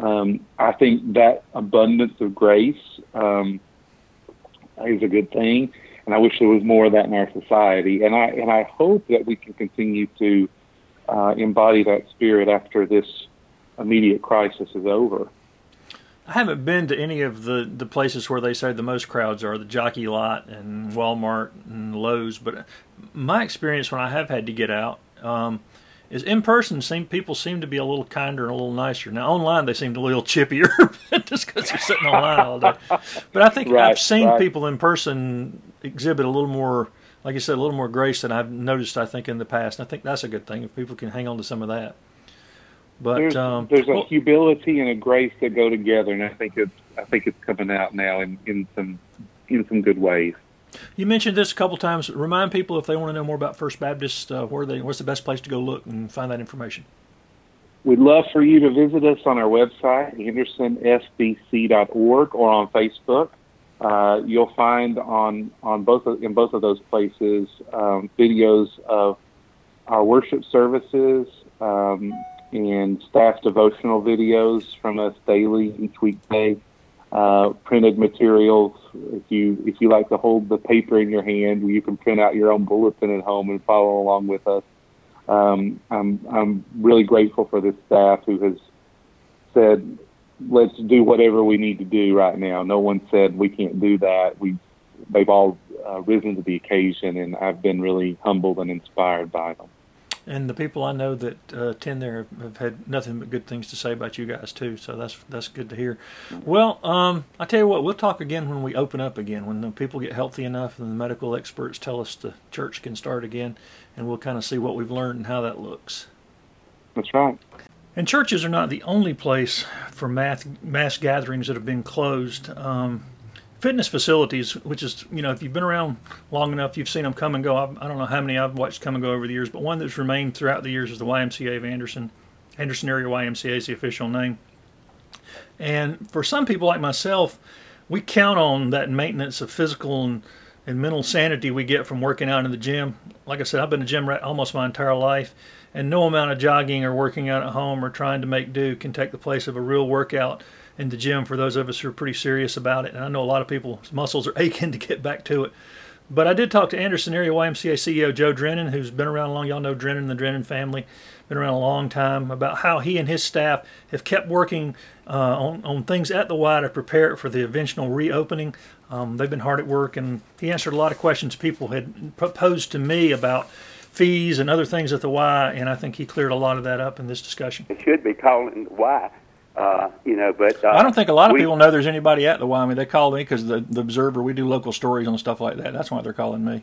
um, I think that abundance of grace um, is a good thing, and I wish there was more of that in our society, and I and I hope that we can continue to uh, embody that spirit after this immediate crisis is over. I haven't been to any of the, the places where they say the most crowds are, the Jockey Lot and Walmart and Lowe's, but my experience when I have had to get out um, is in person, seem, people seem to be a little kinder and a little nicer. Now, online they seem a little chippier just because they're sitting online all day. But I think right, I've seen right. people in person exhibit a little more, like you said, a little more grace than I've noticed, I think, in the past. And I think that's a good thing if people can hang on to some of that. But there's, um, there's a well, humility and a grace that go together, and I think it's I think it's coming out now in, in some in some good ways. You mentioned this a couple times. Remind people, if they want to know more about First Baptist, uh, where they where's the best place to go look and find that information? We'd love for you to visit us on our website, anderson f b c dot org, or on Facebook. Uh, you'll find on on both of, in both of those places um, videos of our worship services um, and staff devotional videos from us daily each weekday. Uh, printed materials. If you if you like to hold the paper in your hand, you can print out your own bulletin at home and follow along with us. Um, I'm I'm really grateful for this staff who has said, "Let's do whatever we need to do right now." No one said we can't do that. We they've all uh, risen to the occasion, and I've been really humbled and inspired by them. And the people I know that uh, attend there have had nothing but good things to say about you guys too. So that's that's good to hear. Well, um, I tell you what, we'll talk again when we open up again, when the people get healthy enough and the medical experts tell us the church can start again, and we'll kind of see what we've learned and how that looks. That's right. And churches are not the only place for mass, mass gatherings that have been closed. Um, Fitness facilities, which is, you know, if you've been around long enough, you've seen them come and go. I've, I don't know how many I've watched come and go over the years, but one that's remained throughout the years is the Y M C A of Anderson. Anderson Area Y M C A is the official name. And for some people like myself, we count on that maintenance of physical and, and mental sanity we get from working out in the gym. Like I said, I've been a gym rat almost my entire life, and no amount of jogging or working out at home or trying to make do can take the place of a real workout in the gym for those of us who are pretty serious about it. And I know a lot of people's muscles are aching to get back to it. But I did talk to Anderson Area Y M C A C E O Joe Drennan, who's been around long. Y'all know Drennan and the Drennan family, been around a long time, about how he and his staff have kept working uh, on, on things at the Y to prepare for the eventual reopening. Um, they've been hard at work, and he answered a lot of questions people had posed to me about fees and other things at the Y, and I think he cleared a lot of that up in this discussion. It should be calling Y. Uh, you know, but uh, I don't think a lot of we, people know there's anybody at the Y. I mean, they call me because the, the Observer, we do local stories on stuff like that. That's why they're calling me.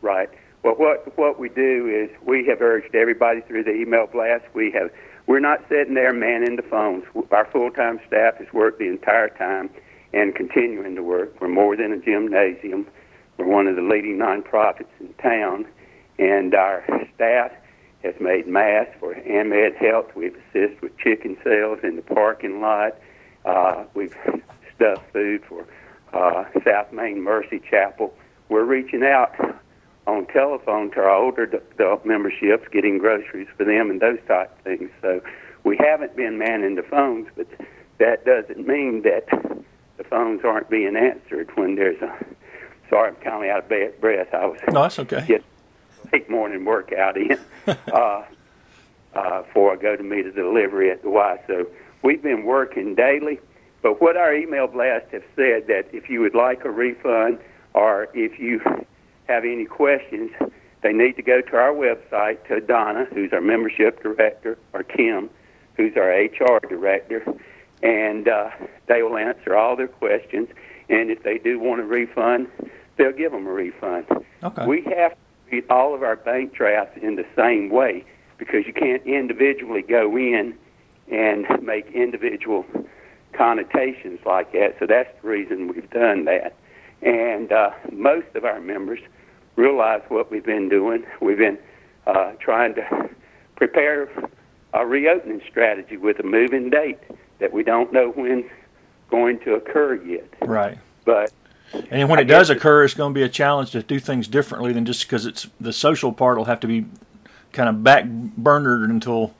Right. Well, what what we do is we have urged everybody through the email blast. We have we're not sitting there manning the phones. Our full time staff has worked the entire time and continuing to work. We're more than a gymnasium. We're one of the leading nonprofits in town, and our staff has made masks for AMED Health. We've assisted with chicken sales in the parking lot. Uh, we've stuffed food for uh, South Main Mercy Chapel. We're reaching out on telephone to our older adult memberships, getting groceries for them and those type of things. So we haven't been manning the phones, but that doesn't mean that the phones aren't being answered when there's a... Sorry, I'm kind of out of breath. I was no, that's okay. Just, take morning workout in uh, uh, before I go to meet a delivery at the Y. So we've been working daily. But what our email blast have said, that if you would like a refund or if you have any questions, they need to go to our website, to Donna, who's our membership director, or Kim, who's our H R director, and uh, they will answer all their questions. And if they do want a refund, they'll give them a refund. Okay. We have all of our bank drafts in the same way, because you can't individually go in and make individual connotations like that. So that's the reason we've done that. And uh, most of our members realize what we've been doing. We've been uh, trying to prepare a reopening strategy with a moving date that we don't know when going to occur yet. Right. But and when it does occur, it's going to be a challenge to do things differently than just because it's the social part will have to be kind of back-burnered until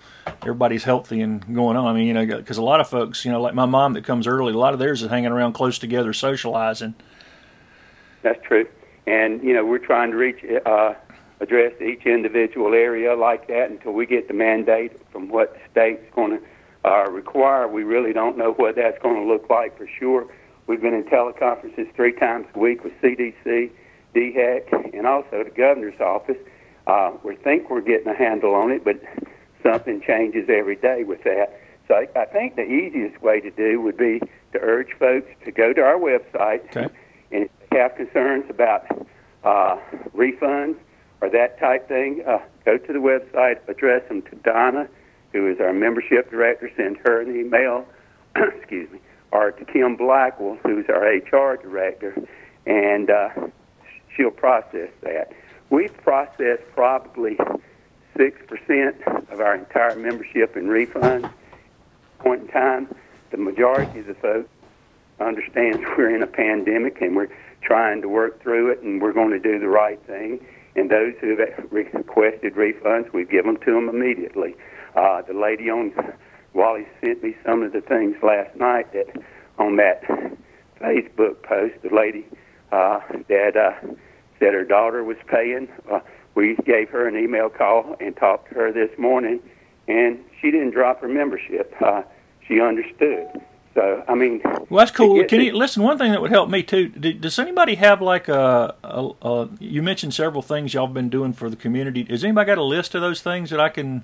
everybody's healthy and going on. I mean, you know, because a lot of folks, you know, like my mom that comes early, a lot of theirs is hanging around close together, socializing. That's true. And, you know, we're trying to reach, uh, address each individual area like that until we get the mandate from what the state's going to uh, require. We really don't know what that's going to look like for sure. We've been in teleconferences three times a week with C D C, D H E C, and also the governor's office. Uh, we think we're getting a handle on it, but something changes every day with that. So I, I think the easiest way to do would be to urge folks to go to our website, okay, and if they have concerns about uh, refunds or that type thing, uh, go to the website, address them to Donna, who is our membership director, send her an email, excuse me, or to Kim Blackwell, who's our H R director, and uh, she'll process that. We've processed probably six percent of our entire membership in refunds at this point in time. The majority of the folks understands we're in a pandemic and we're trying to work through it, and we're going to do the right thing. And those who have requested refunds, we give them to them immediately. Uh, the lady on Wally sent me some of the things last night that on that Facebook post, the lady uh, that uh, said her daughter was paying. Uh, we gave her an email call and talked to her this morning, and she didn't drop her membership. Uh, she understood. So, I mean... Well, that's cool. Can you, listen, one thing that would help me, too, does anybody have, like, a, a, a... You mentioned several things y'all have been doing for the community. Has anybody got a list of those things that I can...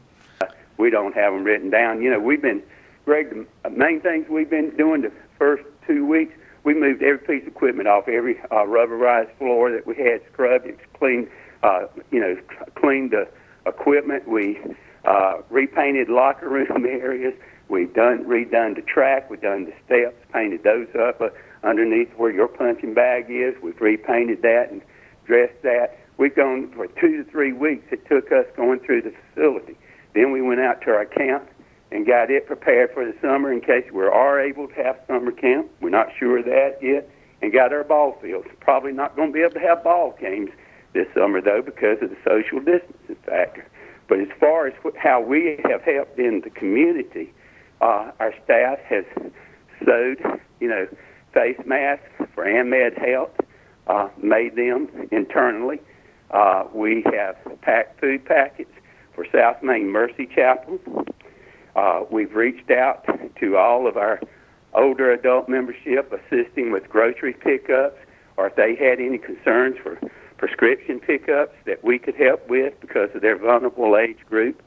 We don't have them written down. You know, we've been... Greg, the main things we've been doing the first two weeks, we moved every piece of equipment off every uh, rubberized floor that we had, scrubbed, cleaned, uh, you know, cleaned the equipment. We uh, repainted locker room areas. We've done redone the track. We've done the steps, painted those up uh, underneath where your punching bag is. We've repainted that and dressed that. We've gone for two to three weeks. It took us going through the facility. Then we went out to our camp and got it prepared for the summer in case we are able to have summer camp. We're not sure of that yet. And got our ball fields. Probably not going to be able to have ball games this summer, though, because of the social distancing factor. But as far as how we have helped in the community, Uh, our staff has sewed, you know, face masks for AMED Health, uh, made them internally. Uh, we have packed food packets for South Main Mercy Chapel. Uh, we've reached out to all of our older adult membership, assisting with grocery pickups, or if they had any concerns for prescription pickups that we could help with because of their vulnerable age group.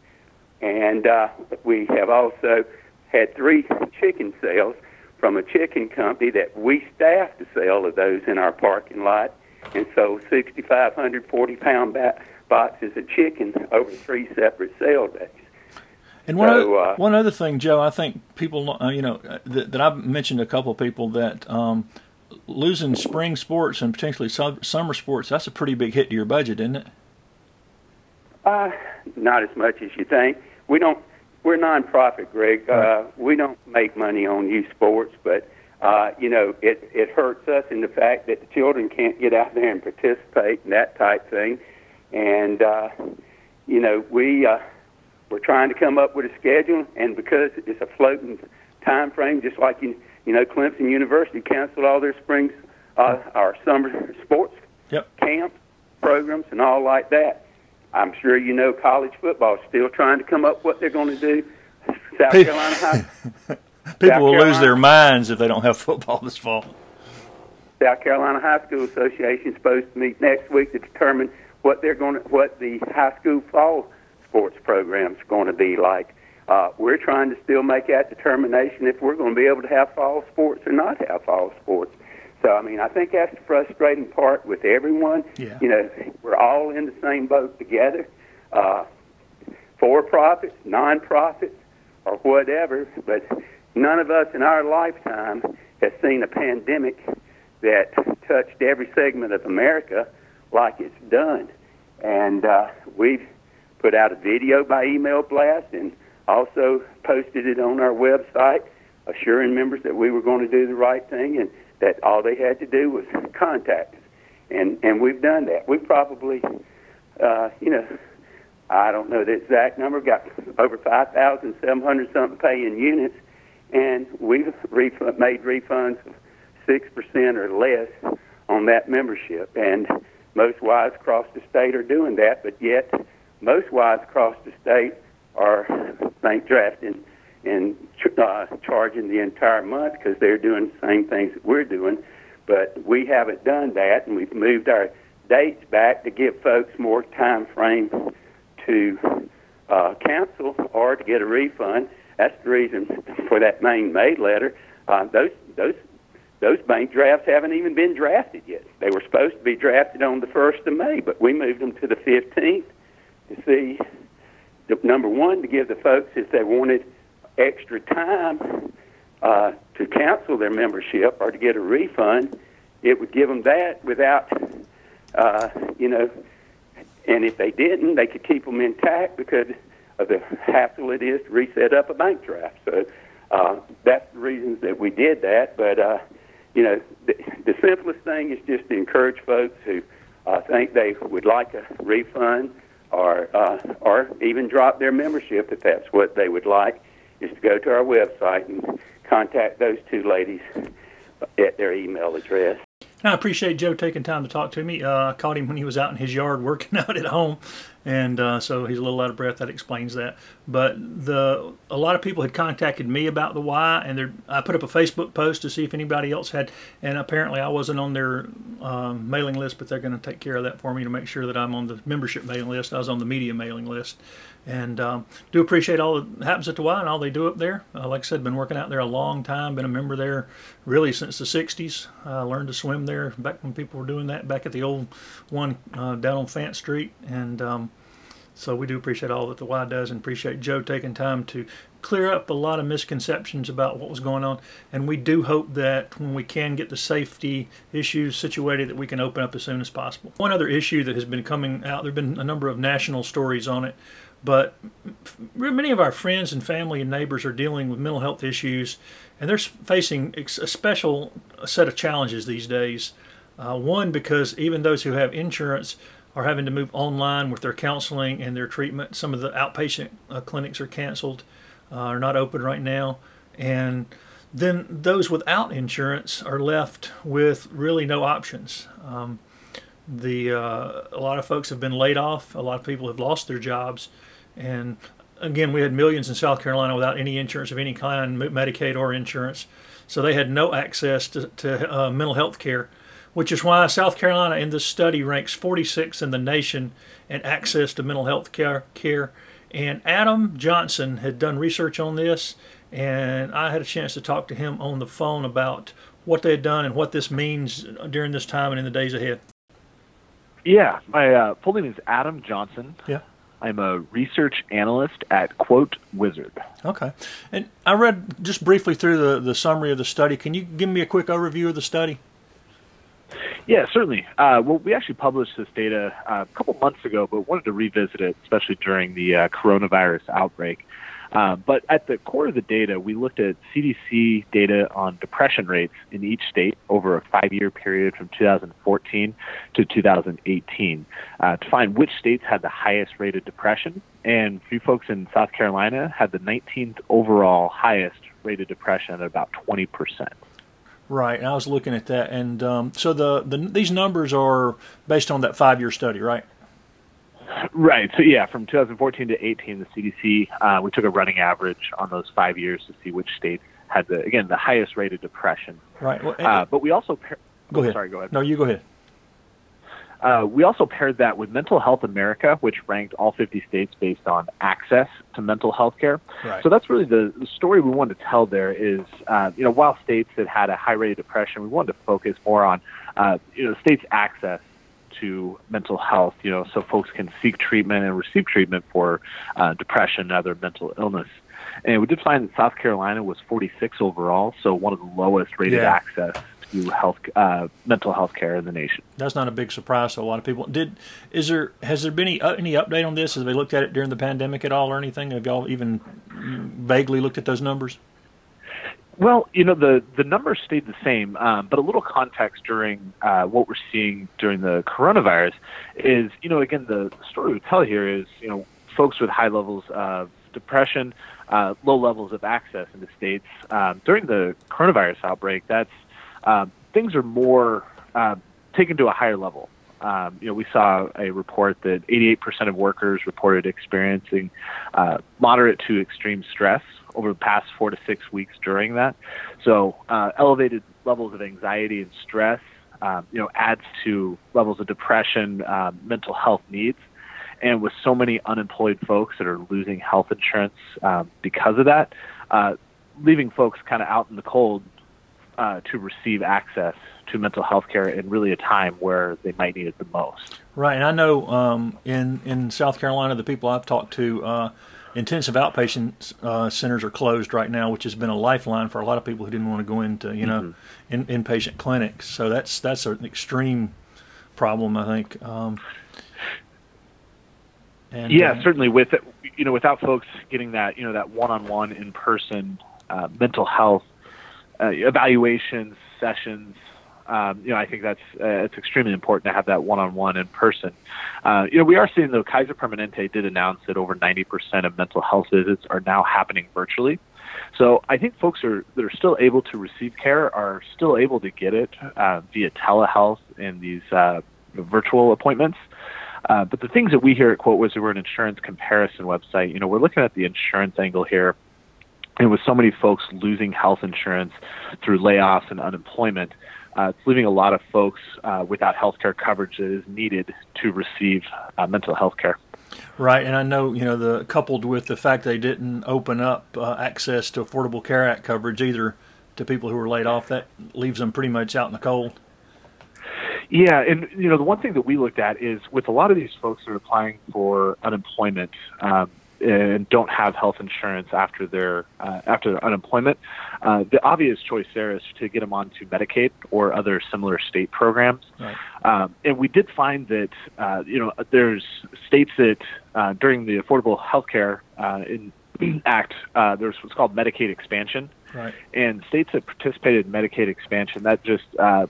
And uh, we have also had three chicken sales from a chicken company that we staffed the sale of those in our parking lot, and sold six thousand five hundred forty-pound ba- boxes of chicken over three separate sale days. And one, so, other, uh, one other thing, Joe, I think people, uh, you know, that, that I've mentioned to a couple of people that um, losing spring sports and potentially sub- summer sports, that's a pretty big hit to your budget, isn't it? Uh, not as much as you think. We don't. We're nonprofit, Greg. Uh, we don't make money on youth sports, but, uh, you know, it, it hurts us in the fact that the children can't get out there and participate and that type thing. And, uh, you know, we, uh, we're trying to come up with a schedule, and because it's a floating time frame, just like, you, you know, Clemson University canceled all their spring, uh, our summer sports yep. camps, programs, and all like that. I'm sure you know college football is still trying to come up with what they're going to do. South people, Carolina High People South will Carolina, lose their minds if they don't have football this fall. South Carolina High School Association is supposed to meet next week to determine what they're going to, what the high school fall sports program is going to be like. Uh, we're trying to still make that determination if we're going to be able to have fall sports or not have fall sports. So, I mean, I think that's the frustrating part with everyone. Yeah. You know, we're all in the same boat together, uh, for-profits, non-profits, or whatever, but none of us in our lifetime has seen a pandemic that touched every segment of America like it's done. And uh, we've put out a video by email blast and also posted it on our website, assuring members that we were going to do the right thing and that all they had to do was contact us, and and we've done that. We probably, uh, you know, I don't know the exact number, got over five thousand seven hundred something paying units, and we've refund, made refunds of six percent or less on that membership. And most wives across the state are doing that, but yet most wives across the state are, I think, drafting and uh, charging the entire month because they're doing the same things that we're doing. But we haven't done that, and we've moved our dates back to give folks more time frame to uh, cancel or to get a refund. That's the reason for that main May letter. Uh, those those those bank drafts haven't even been drafted yet. They were supposed to be drafted on the first of May, but we moved them to the fifteenth to see the number one, to give the folks, if they wanted extra time uh, to cancel their membership or to get a refund, it would give them that without, uh, you know, and if they didn't, they could keep them intact because of the hassle it is to reset up a bank draft. So uh, that's the reasons that we did that. But, uh, you know, the, the simplest thing is just to encourage folks who uh, think they would like a refund or, uh, or even drop their membership if that's what they would like, is to go to our website and contact those two ladies at their email address. I appreciate Joe taking time to talk to me. Uh, I caught him when he was out in his yard working out at home, and uh, so he's a little out of breath. That explains that. But the a lot of people had contacted me about the why, and I put up a Facebook post to see if anybody else had, and apparently I wasn't on their um, mailing list, but they're going to take care of that for me to make sure that I'm on the membership mailing list. I was on the media mailing list. And um, do appreciate all that happens at the Y and all they do up there. Uh, like I said, been working out there a long time. Been a member there really since the sixties. I uh, learned to swim there back when people were doing that, back at the old one uh, down on Fant Street. And um, so we do appreciate all that the Y does, and appreciate Joe taking time to clear up a lot of misconceptions about what was going on. And we do hope that when we can get the safety issues situated, that we can open up as soon as possible. One other issue that has been coming out, there have been a number of national stories on it, but many of our friends and family and neighbors are dealing with mental health issues, and they're facing a special set of challenges these days. Uh, one, because even those who have insurance are having to move online with their counseling and their treatment. Some of the outpatient uh, clinics are canceled, uh, are not open right now. And then those without insurance are left with really no options. Um, the uh, a lot of folks have been laid off. A lot of people have lost their jobs. And again, we had millions in South Carolina without any insurance of any kind, Medicaid or insurance. So they had no access to, to uh, mental health care, which is why South Carolina in this study ranks forty-sixth in the nation in access to mental health care. care. And Adam Johnson had done research on this, and I had a chance to talk to him on the phone about what they had done and what this means during this time and in the days ahead. Yeah, my uh, full name is Adam Johnson. Yeah. I'm a research analyst at Quote Wizard. Okay. And I read just briefly through the, the summary of the study. Can you give me a quick overview of the study? Yeah, certainly. Uh, well, we actually published this data uh, a couple months ago, but wanted to revisit it, especially during the uh, coronavirus outbreak. Uh, but at the core of the data, we looked at C D C data on depression rates in each state over a five-year period from two thousand fourteen to two thousand eighteen uh, to find which states had the highest rate of depression. And a few folks in South Carolina had the nineteenth overall highest rate of depression at about twenty percent. Right, and I was looking at that. And um, so the, the these numbers are based on that five-year study, right? Right. So, yeah, from two thousand fourteen to eighteen, the C D C, uh, we took a running average on those five years to see which states had, the again, the highest rate of depression. Right. Well, uh, but we also par- Go ahead. Sorry, go ahead. No, you go ahead. Uh, we also paired that with Mental Health America, which ranked all fifty states based on access to mental health care. Right. So that's really the, the story we wanted to tell there is, uh, you know, while states that had a high rate of depression, we wanted to focus more on, uh, you know, states' access to mental health, you know, so folks can seek treatment and receive treatment for uh, depression and other mental illness. And we did find that South Carolina was forty-six overall, so one of the lowest rated yeah. access to health, uh, mental health care in the nation. That's not a big surprise to a lot of people. Did is there has there been any, uh, any update on this? Have they looked at it during the pandemic at all or anything? Have y'all even vaguely looked at those numbers? Well, you know, the, the numbers stayed the same, um, but a little context during uh, what we're seeing during the coronavirus is, you know, again, the story we tell here is, you know, folks with high levels of depression, uh, low levels of access in the states. Um, during the coronavirus outbreak, that's um, things are more uh, taken to a higher level. Um, you know, we saw a report that eighty-eight percent of workers reported experiencing uh, moderate to extreme stress over the past four to six weeks during that. So uh, elevated levels of anxiety and stress, um, you know, adds to levels of depression, uh, mental health needs. And with so many unemployed folks that are losing health insurance um, because of that, uh, leaving folks kind of out in the cold uh, to receive access to mental health care in really a time where they might need it the most. Right. And I know um, in, in South Carolina, the people I've talked to, uh, intensive outpatient uh, centers are closed right now, which has been a lifeline for a lot of people who didn't want to go into, you know, mm-hmm. in, inpatient clinics. So that's that's an extreme problem, I think. Um, and, yeah, uh, certainly with you know without folks getting that you know that one-on-one in-person uh, mental health uh, evaluation sessions. Um, you know, I think that's uh, it's extremely important to have that one-on-one in person. Uh, you know, we are seeing, though, Kaiser Permanente did announce that over ninety percent of mental health visits are now happening virtually. So I think folks are, that are still able to receive care are still able to get it uh, via telehealth and these uh, virtual appointments. Uh, but the things that we here at Quote Wizard, we're an insurance comparison website. You know, we're looking at the insurance angle here. And with so many folks losing health insurance through layoffs and unemployment, Uh, it's leaving a lot of folks uh, without health care coverage that is needed to receive uh, mental health care. Right, and I know, you know, the coupled with the fact they didn't open up uh, access to Affordable Care Act coverage either to people who were laid off, that leaves them pretty much out in the cold. Yeah, and, you know, the one thing that we looked at is with a lot of these folks that are applying for unemployment um, and don't have health insurance after their uh, after their unemployment, uh, the obvious choice there is to get them onto Medicaid or other similar state programs. Right. Um, and we did find that uh, you know there's states that uh, during the Affordable Health Care uh, Act, uh, there's what's called Medicaid expansion, right. And states that participated in Medicaid expansion, that just uh,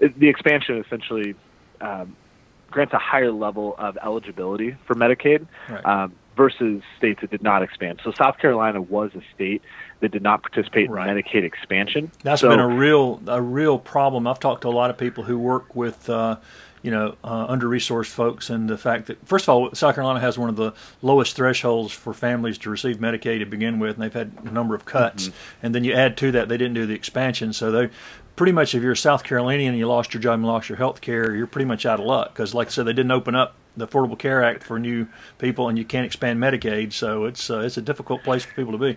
the expansion essentially um, grants a higher level of eligibility for Medicaid. Right. Um, versus states that did not expand. So South Carolina was a state that did not participate right. in Medicaid expansion. That's so, been a real a real problem. I've talked to a lot of people who work with, uh, you know, uh, under-resourced folks, and the fact that, first of all, South Carolina has one of the lowest thresholds for families to receive Medicaid to begin with, and they've had a number of cuts. Mm-hmm. And then you add to that, they didn't do the expansion. So they pretty much, if you're a South Carolinian and you lost your job and lost your health care, you're pretty much out of luck because, like I said, they didn't open up the Affordable Care Act for new people, and you can't expand Medicaid, so it's uh, it's a difficult place for people to be.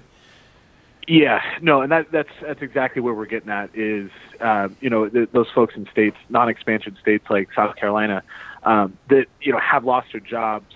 Yeah, no, and that, that's that's exactly where we're getting at is, uh, you know, th- those folks in states, non-expansion states like South Carolina, um, that, you know, have lost their jobs,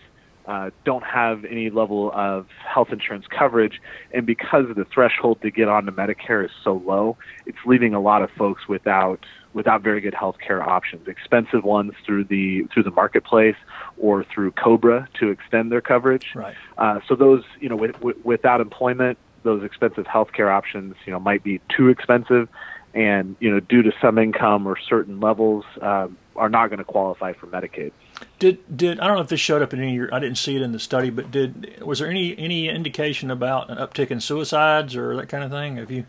uh, don't have any level of health insurance coverage, and because of the threshold to get onto Medicare is so low, it's leaving a lot of folks without without very good health care options, expensive ones through the through the marketplace or through COBRA to extend their coverage. Right. Uh, so those, you know, with, with, without employment, those expensive health care options, you know, might be too expensive and, you know, due to some income or certain levels um, are not going to qualify for Medicaid. Did, did I don't know if this showed up in any of your, I didn't see it in the study, but did was there any, any indication about an uptick in suicides or that kind of thing? Have you?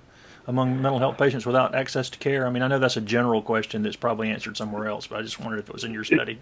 Among mental health patients without access to care? I mean, I know that's a general question that's probably answered somewhere else, but I just wondered if it was in your study.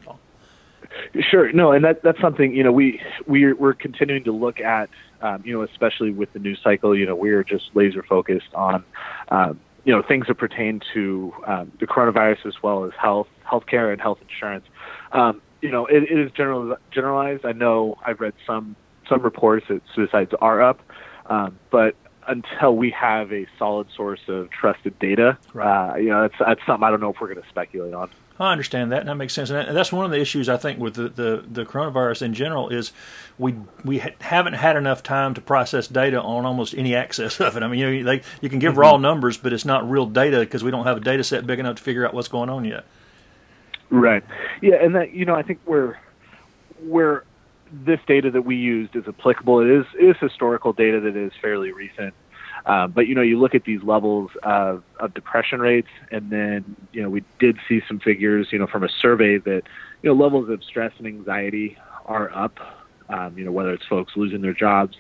Sure. No, and that that's something, you know, we, we're, we're continuing to look at, um, you know, especially with the news cycle, you know, we're just laser focused on, um, you know, things that pertain to um, the coronavirus as well as health, healthcare and health insurance. Um, you know, it, it is general, generalized. I know I've read some, some reports that suicides are up, um, but until we have a solid source of trusted data, right. uh, you know, that's, that's something I don't know if we're going to speculate on. I understand that, and that makes sense. And that's one of the issues, I think, with the, the, the coronavirus in general is we we ha- haven't had enough time to process data on almost any access of it. I mean, you know, they, you can give mm-hmm. raw numbers, but it's not real data because we don't have a data set big enough to figure out what's going on yet. Right. Yeah, and that, you know, I think we're we're... this data that we used is applicable. It is, it is historical data that is fairly recent. Uh, but, you know, you look at these levels of, of depression rates, and then, you know, we did see some figures, you know, from a survey that, you know, levels of stress and anxiety are up, um, you know, whether it's folks losing their jobs,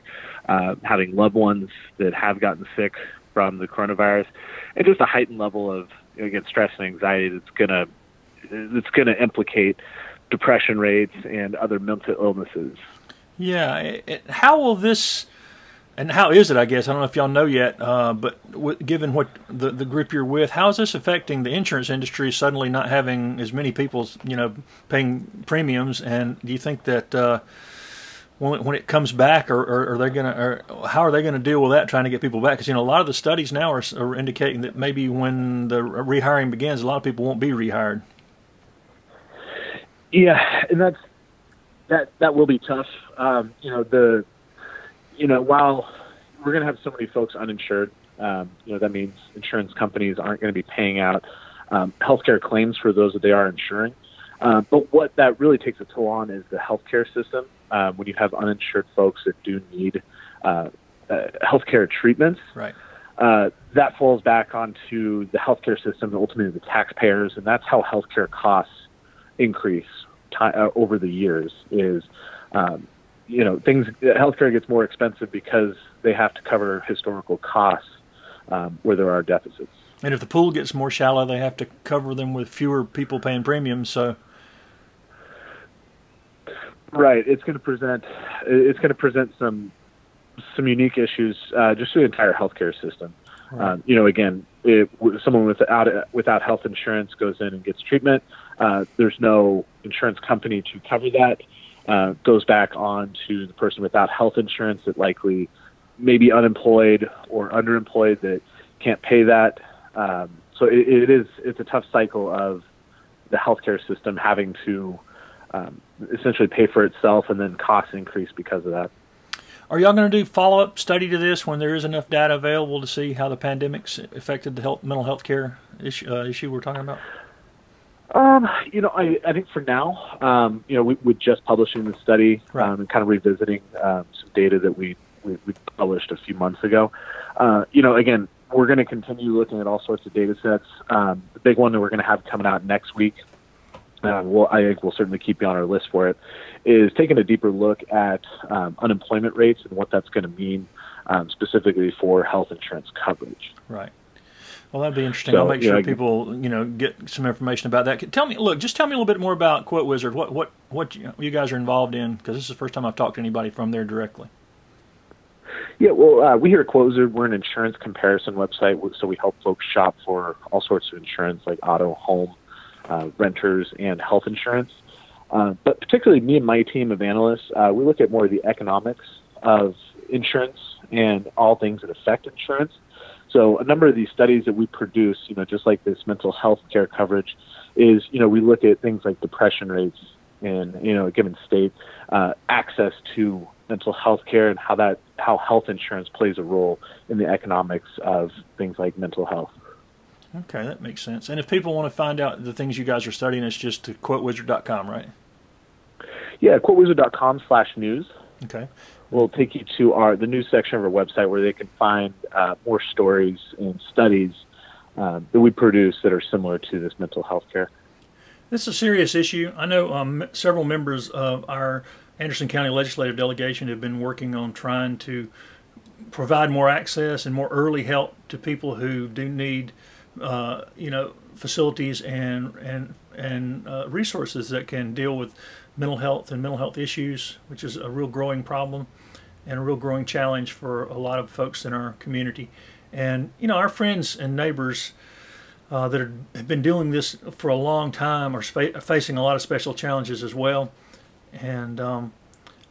uh, having loved ones that have gotten sick from the coronavirus, and just a heightened level of, you know, again, stress and anxiety that's going to that's going to implicate depression rates and other mental illnesses. Yeah. It, it, how will this, and how is it, I guess, I don't know if y'all know yet, uh, but w- given what the, the group you're with, how is this affecting the insurance industry suddenly not having as many people, you know, paying premiums? And do you think that uh, when, when it comes back, or, or are they going to, how are they going to deal with that, trying to get people back? Because, you know, a lot of the studies now are, are indicating that maybe when the rehiring begins, a lot of people won't be rehired. Yeah, and that's, that, that will be tough. Um, you know, the, you know, while we're going to have so many folks uninsured, um, you know, that means insurance companies aren't going to be paying out um, healthcare claims for those that they are insuring. Uh, but what that really takes a toll on is the healthcare system. Um, when you have uninsured folks that do need uh, uh, healthcare treatments, right. uh, that falls back onto the healthcare system and ultimately the taxpayers, and that's how healthcare costs increase time, uh, over the years. Is um, you know things healthcare gets more expensive because they have to cover historical costs um, where there are deficits. And if the pool gets more shallow, they have to cover them with fewer people paying premiums. So. Right, it's going to present it's going to present some some unique issues uh, just to the entire healthcare system. Right. Um, you know, again, if someone without without health insurance goes in and gets treatment, uh, there's no insurance company to cover that. Uh, goes back on to the person without health insurance that likely may be unemployed or underemployed that can't pay that. Um, so it, it is it's a tough cycle of the healthcare system having to. Um, essentially pay for itself, and then costs increase because of that. Are y'all going to do follow-up study to this when there is enough data available to see how the pandemic's affected the health, mental health care issue, uh, issue we're talking about? Um, you know, I, I think for now, um, you know, we, we're just publishing the study right. um, and kind of revisiting um, some data that we, we, we published a few months ago. Uh, you know, again, we're going to continue looking at all sorts of data sets. Um, the big one that we're going to have coming out next week, Uh, well, I think we'll certainly keep you on our list for it, is taking a deeper look at um, unemployment rates and what that's going to mean um, specifically for health insurance coverage. Right. Well, that'd be interesting. So, I'll make sure know, people, you know, get some information about that. Tell me, look, just tell me a little bit more about Quote Wizard, what, what, what you guys are involved in, because this is the first time I've talked to anybody from there directly. Yeah, well, uh, we here at Quote Wizard, we're an insurance comparison website, so we help folks shop for all sorts of insurance like auto, home, Uh, renters and health insurance. Uh, but particularly me and my team of analysts, uh, we look at more of the economics of insurance and all things that affect insurance. So a number of these studies that we produce, you know, just like this mental health care coverage is, you know, we look at things like depression rates in, you know, a given state, uh, access to mental health care and how that, how health insurance plays a role in the economics of things like mental health. Okay, that makes sense. And if people want to find out the things you guys are studying, it's just to quote wizard dot com, right? Yeah, quote wizard dot com slash news. Okay. We'll take you to our the news section of our website where they can find uh, more stories and studies uh, that we produce that are similar to this mental health care. This is a serious issue. I know um, several members of our Anderson County Legislative Delegation have been working on trying to provide more access and more early help to people who do need Uh, you know, facilities and and and uh, resources that can deal with mental health and mental health issues, which is a real growing problem and a real growing challenge for a lot of folks in our community. And you know, our friends and neighbors uh, that are, have been dealing this for a long time are spa- facing a lot of special challenges as well. And um,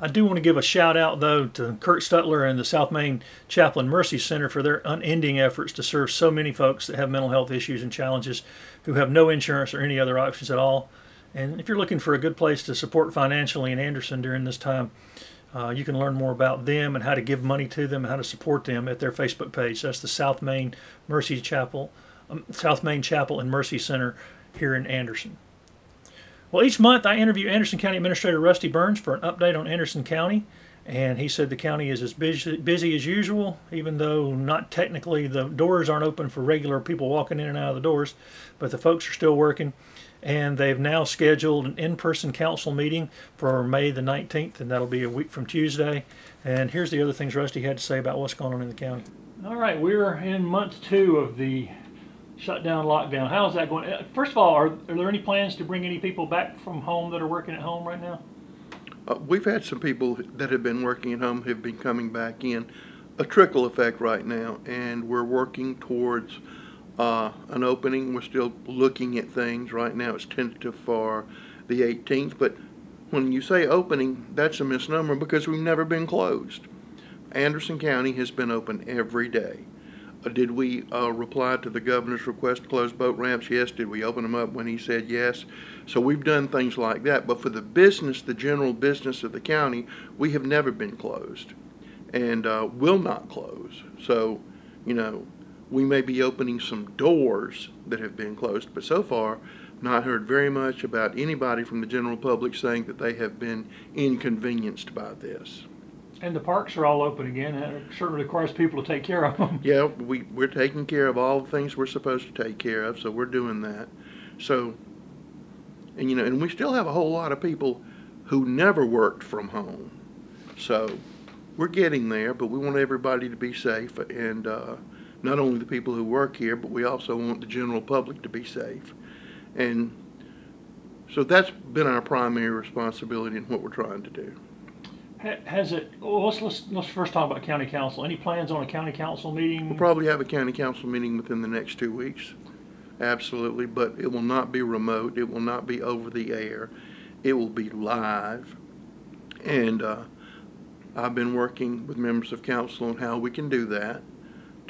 I do want to give a shout out though to Kurt Stutler and the South Main Chaplain Mercy Center for their unending efforts to serve so many folks that have mental health issues and challenges who have no insurance or any other options at all. And if you're looking for a good place to support financially in Anderson during this time, uh, you can learn more about them and how to give money to them and how to support them at their Facebook page. That's the South Main Mercy Chapel, um, South Main Chapel and Mercy Center here in Anderson. Well, each month I interview Anderson County Administrator Rusty Burns for an update on Anderson County, and he said the county is as busy, busy as usual, even though not technically the doors aren't open for regular people walking in and out of the doors, but the folks are still working, and they've now scheduled an in-person council meeting for May the nineteenth, and that'll be a week from Tuesday. And here's the other things Rusty had to say about what's going on in the county. All right, we're in month two of the shutdown, lockdown. How's that going? First of all, are, are there any plans to bring any people back from home that are working at home right now? Uh, we've had some people that have been working at home have been coming back in. A trickle effect right now, and we're working towards uh, an opening. We're still looking at things right now. It's tentative for the eighteenth, but when you say opening, that's a misnomer because we've never been closed. Anderson County has been open every day. Uh, did we uh, reply to the governor's request to close boat ramps? Yes. Did we open them up when he said yes? So we've done things like that. But for the business, the general business of the county, we have never been closed and uh, will not close. So, you know, we may be opening some doors that have been closed, but so far, not heard very much about anybody from the general public saying that they have been inconvenienced by this. And the parks are all open again. It certainly requires people to take care of them. Yeah, we, we're taking care of all the things we're supposed to take care of, so we're doing that. So, and you know, and we still have a whole lot of people who never worked from home. So we're getting there, but we want everybody to be safe, and uh, not only the people who work here, but we also want the general public to be safe. And so that's been our primary responsibility in what we're trying to do. Has it, well, let's, let's, let's first talk about county council. Any plans on a county council meeting? We'll probably have a county council meeting within the next two weeks. Absolutely, but it will not be remote. It will not be over the air. It will be live. And uh, I've been working with members of council on how we can do that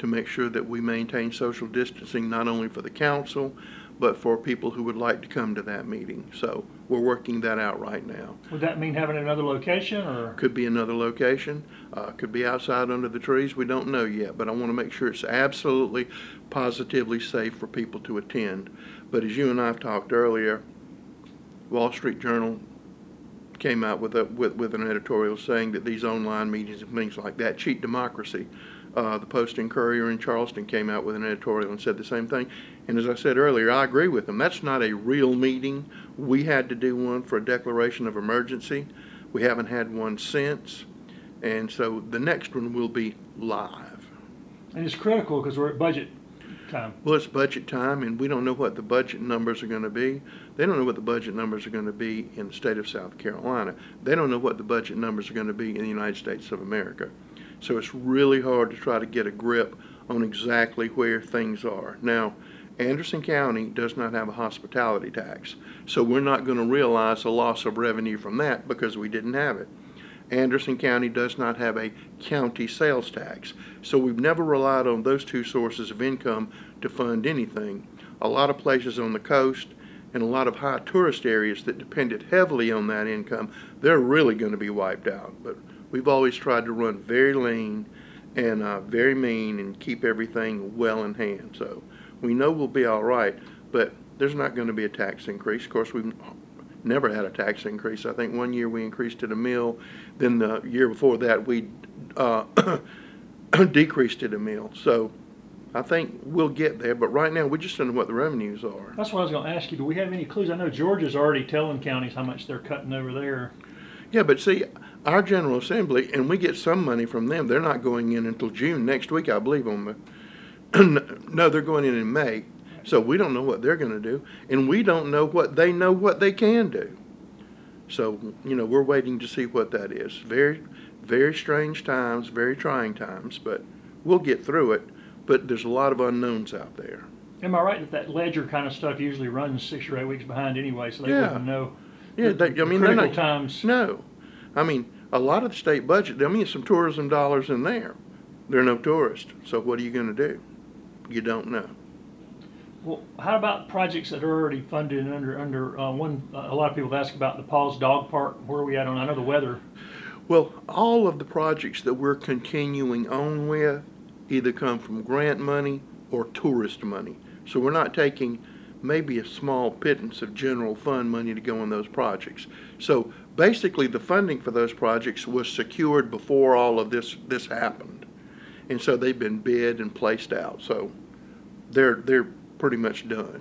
to make sure that we maintain social distancing, not only for the council, but for people who would like to come to that meeting. So we're working that out right now. Would that mean having another location, or? Could be another location, uh, could be outside under the trees. We don't know yet, but I want to make sure it's absolutely positively safe for people to attend. But as you and I have talked earlier, Wall Street Journal came out with, a, with, with an editorial saying that these online meetings and things like that cheat democracy. Uh, the Post and Courier in Charleston came out with an editorial and said the same thing. And as I said earlier, I agree with them. That's not a real meeting. We had to do one for a declaration of emergency. We haven't had one since. And so the next one will be live. And it's critical because we're at budget time. Well, it's budget time, and we don't know what the budget numbers are going to be. They don't know what the budget numbers are going to be in the state of South Carolina. They don't know what the budget numbers are going to be in the United States of America. So it's really hard to try to get a grip on exactly where things are. Now, Anderson County does not have a hospitality tax, so we're not going to realize a loss of revenue from that because we didn't have it. Anderson County does not have a county sales tax, so we've never relied on those two sources of income to fund anything. A lot of places on the coast and a lot of high tourist areas that depended heavily on that income, they're really going to be wiped out. But we've always tried to run very lean and uh, very mean and keep everything well in hand. So we know we'll be all right, but there's not going to be a tax increase. Of course, we've never had a tax increase. I think one year we increased it a mil. Then the year before that, we uh, decreased it a mil. So I think we'll get there, but right now we just don't know what the revenues are. That's what I was going to ask you. Do we have any clues? I know Georgia's already telling counties how much they're cutting over there. Yeah, but see, our General Assembly, and we get some money from them. They're not going in until June next week, I believe. On the no, they're going in in May. So we don't know what they're going to do, and we don't know what they know what they can do. So, you know, we're waiting to see what that is. Very, very strange times, very trying times, but we'll get through it. But there's a lot of unknowns out there. Am I right that that ledger kind of stuff usually runs six or eight weeks behind anyway, so they yeah. wouldn't know? Yeah, they, I mean, they're not, times. No. I mean, a lot of the state budget, I mean, some tourism dollars in there. There are no tourists. So what are you going to do? You don't know. Well, how about projects that are already funded and under, under uh, one, uh, a lot of people have asked about the PAWS Dog Park. Where are we at on, I know the weather. Well, all of the projects that we're continuing on with either come from grant money or tourist money. So we're not taking maybe a small pittance of general fund money to go on those projects. So basically the funding for those projects was secured before all of this this happened. And so they've been bid and placed out. So they're they're pretty much done.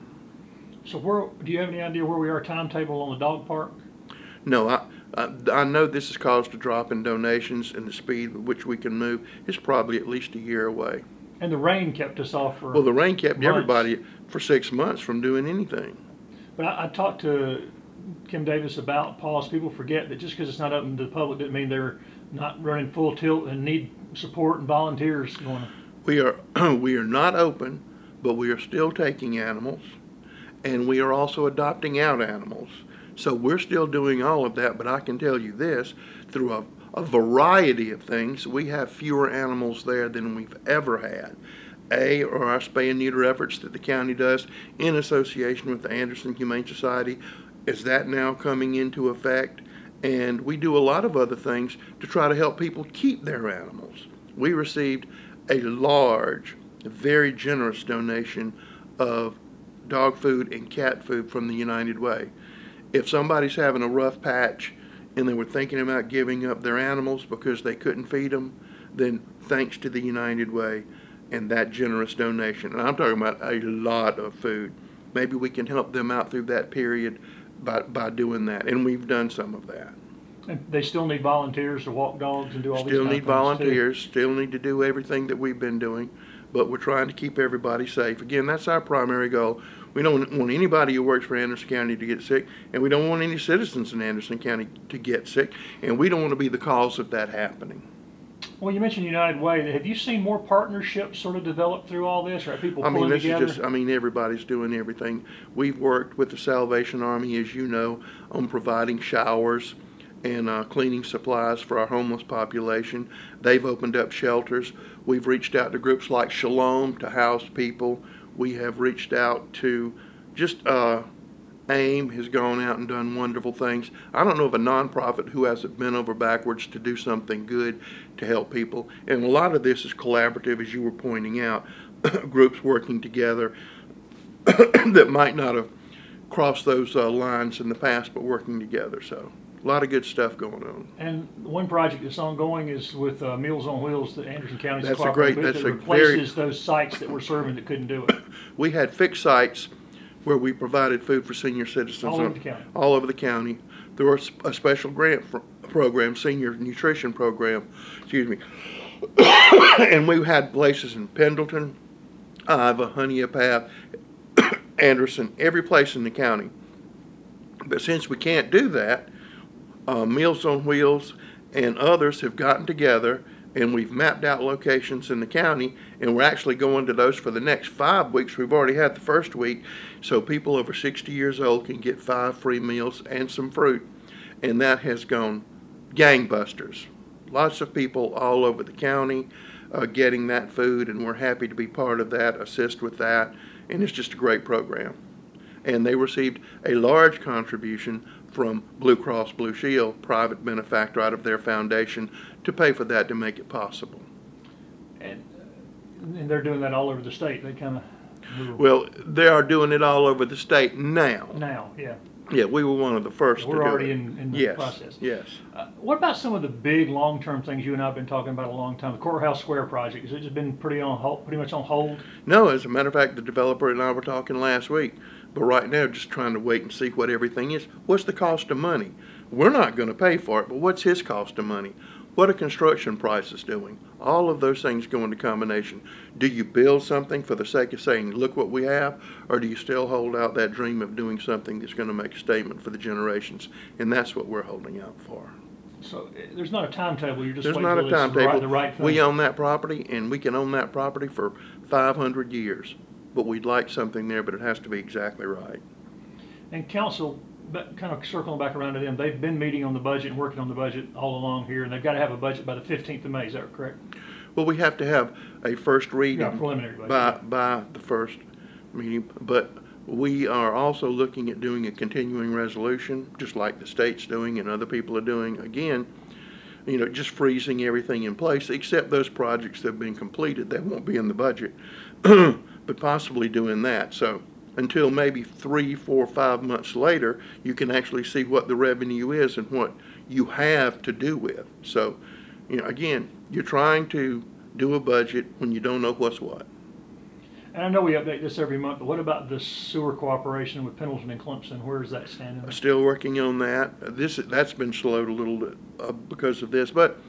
So where, do you have any idea where we are timetable on the dog park? No, I, I, I know this has caused a drop in donations, and the speed with which we can move is probably at least a year away. And the rain kept us off for Well, the rain kept months. everybody for six months from doing anything. But I, I talked to Kim Davis about PAWS. People forget that just because it's not open to the public doesn't mean they're not running full tilt and need support and volunteers going. We are we are not open, but we are still taking animals, and we are also adopting out animals. So we're still doing all of that, but I can tell you this, through a, a variety of things, we have fewer animals there than we've ever had. A, or our spay and neuter efforts that the county does in association with the Anderson Humane Society, is that now coming into effect? And we do a lot of other things to try to help people keep their animals. We received a large, very generous donation of dog food and cat food from the United Way. If somebody's having a rough patch and they were thinking about giving up their animals because they couldn't feed them, then thanks to the United Way and that generous donation, and I'm talking about a lot of food, maybe we can help them out through that period by, by doing that, and we've done some of that. And they still need volunteers to walk dogs and do all these things too? Still need volunteers, still need to do everything that we've been doing, but we're trying to keep everybody safe. Again, that's our primary goal. We don't want anybody who works for Anderson County to get sick, and we don't want any citizens in Anderson County to get sick, and we don't want to be the cause of that happening. Well, you mentioned United Way. Have you seen more partnerships sort of develop through all this, or are people pulling I mean, this together? Is just, I mean, everybody's doing everything. We've worked with the Salvation Army, as you know, on providing showers and uh, cleaning supplies for our homeless population. They've opened up shelters. We've reached out to groups like Shalom to house people. We have reached out to just uh, AIM has gone out and done wonderful things. I don't know of a nonprofit who hasn't bent over backwards to do something good to help people. And a lot of this is collaborative, as you were pointing out, groups working together that might not have crossed those uh, lines in the past, but working together. So a lot of good stuff going on. And one project that's ongoing is with uh, Meals on Wheels, the Anderson County that's a great, that's that a replaces very, those sites that were serving that couldn't do it. We had fixed sites where we provided food for senior citizens all over on, the county. All over the county. There was a special grant for, program, senior nutrition program, excuse me. And we had places in Pendleton, Iva, Honeypath, Anderson, every place in the county. But since we can't do that, Uh, Meals on Wheels and others have gotten together, and we've mapped out locations in the county, and we're actually going to those for the next five weeks. We've already had the first week, so people over sixty years old can get five free meals and some fruit, and that has gone gangbusters. Lots of people all over the county uh, getting that food, and we're happy to be part of that, assist with that, and it's just a great program. And they received a large contribution from Blue Cross Blue Shield, private benefactor out of their foundation, to pay for that to make it possible. And, and they're doing that all over the state. They kind of well, they are doing it all over the state now. Now, yeah. Yeah, we were one of the first. We're to do already it. in, in the yes, process. Yes. Uh, what about some of the big long-term things you and I have been talking about a long time? The Courthouse Square project, has it just been pretty on hold, pretty much on hold? No, as a matter of fact, the developer and I were talking last week. But right now, just trying to wait and see what everything is. What's the cost of money? We're not going to pay for it, but what's his cost of money? What are construction prices doing? All of those things go into combination. Do you build something for the sake of saying, look what we have, or do you still hold out that dream of doing something that's going to make a statement for the generations? And that's what we're holding out for. So there's not a timetable. You're just there's not a timetable. The right thing. We own that property, and we can own that property for five hundred years. But we'd like something there, but it has to be exactly right. And council, kind of circling back around to them, they've been meeting on the budget and working on the budget all along here, and they've got to have a budget by the fifteenth of May, is that correct? Well, we have to have a first reading yeah, preliminary budget. By, by the first meeting, but we are also looking at doing a continuing resolution, just like the state's doing and other people are doing. Again, you know, just freezing everything in place, except those projects that have been completed that won't be in the budget. But possibly doing that. So until maybe three, four, five months later, you can actually see what the revenue is and what you have to do with. So, you know, again, you're trying to do a budget when you don't know what's what. And I know we update this every month, but what about the sewer cooperation with Pendleton and Clemson? Where is that standing? Still working on that. This that's been slowed a little bit uh, because of this, but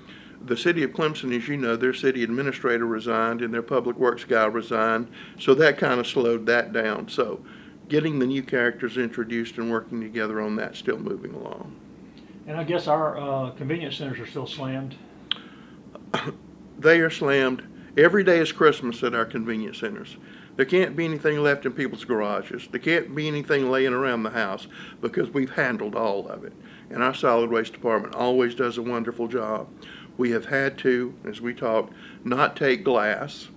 the city of Clemson, as you know, their city administrator resigned and their public works guy resigned, so that kind of slowed that down. So getting the new characters introduced and working together on that, still moving along. And I guess our uh, convenience centers are still slammed. They are slammed. Every day is Christmas at our convenience centers. There can't be anything left in people's garages. There can't be anything laying around the house because we've handled all of it. And our solid waste department always does a wonderful job. We have had to, as we talked, not take glass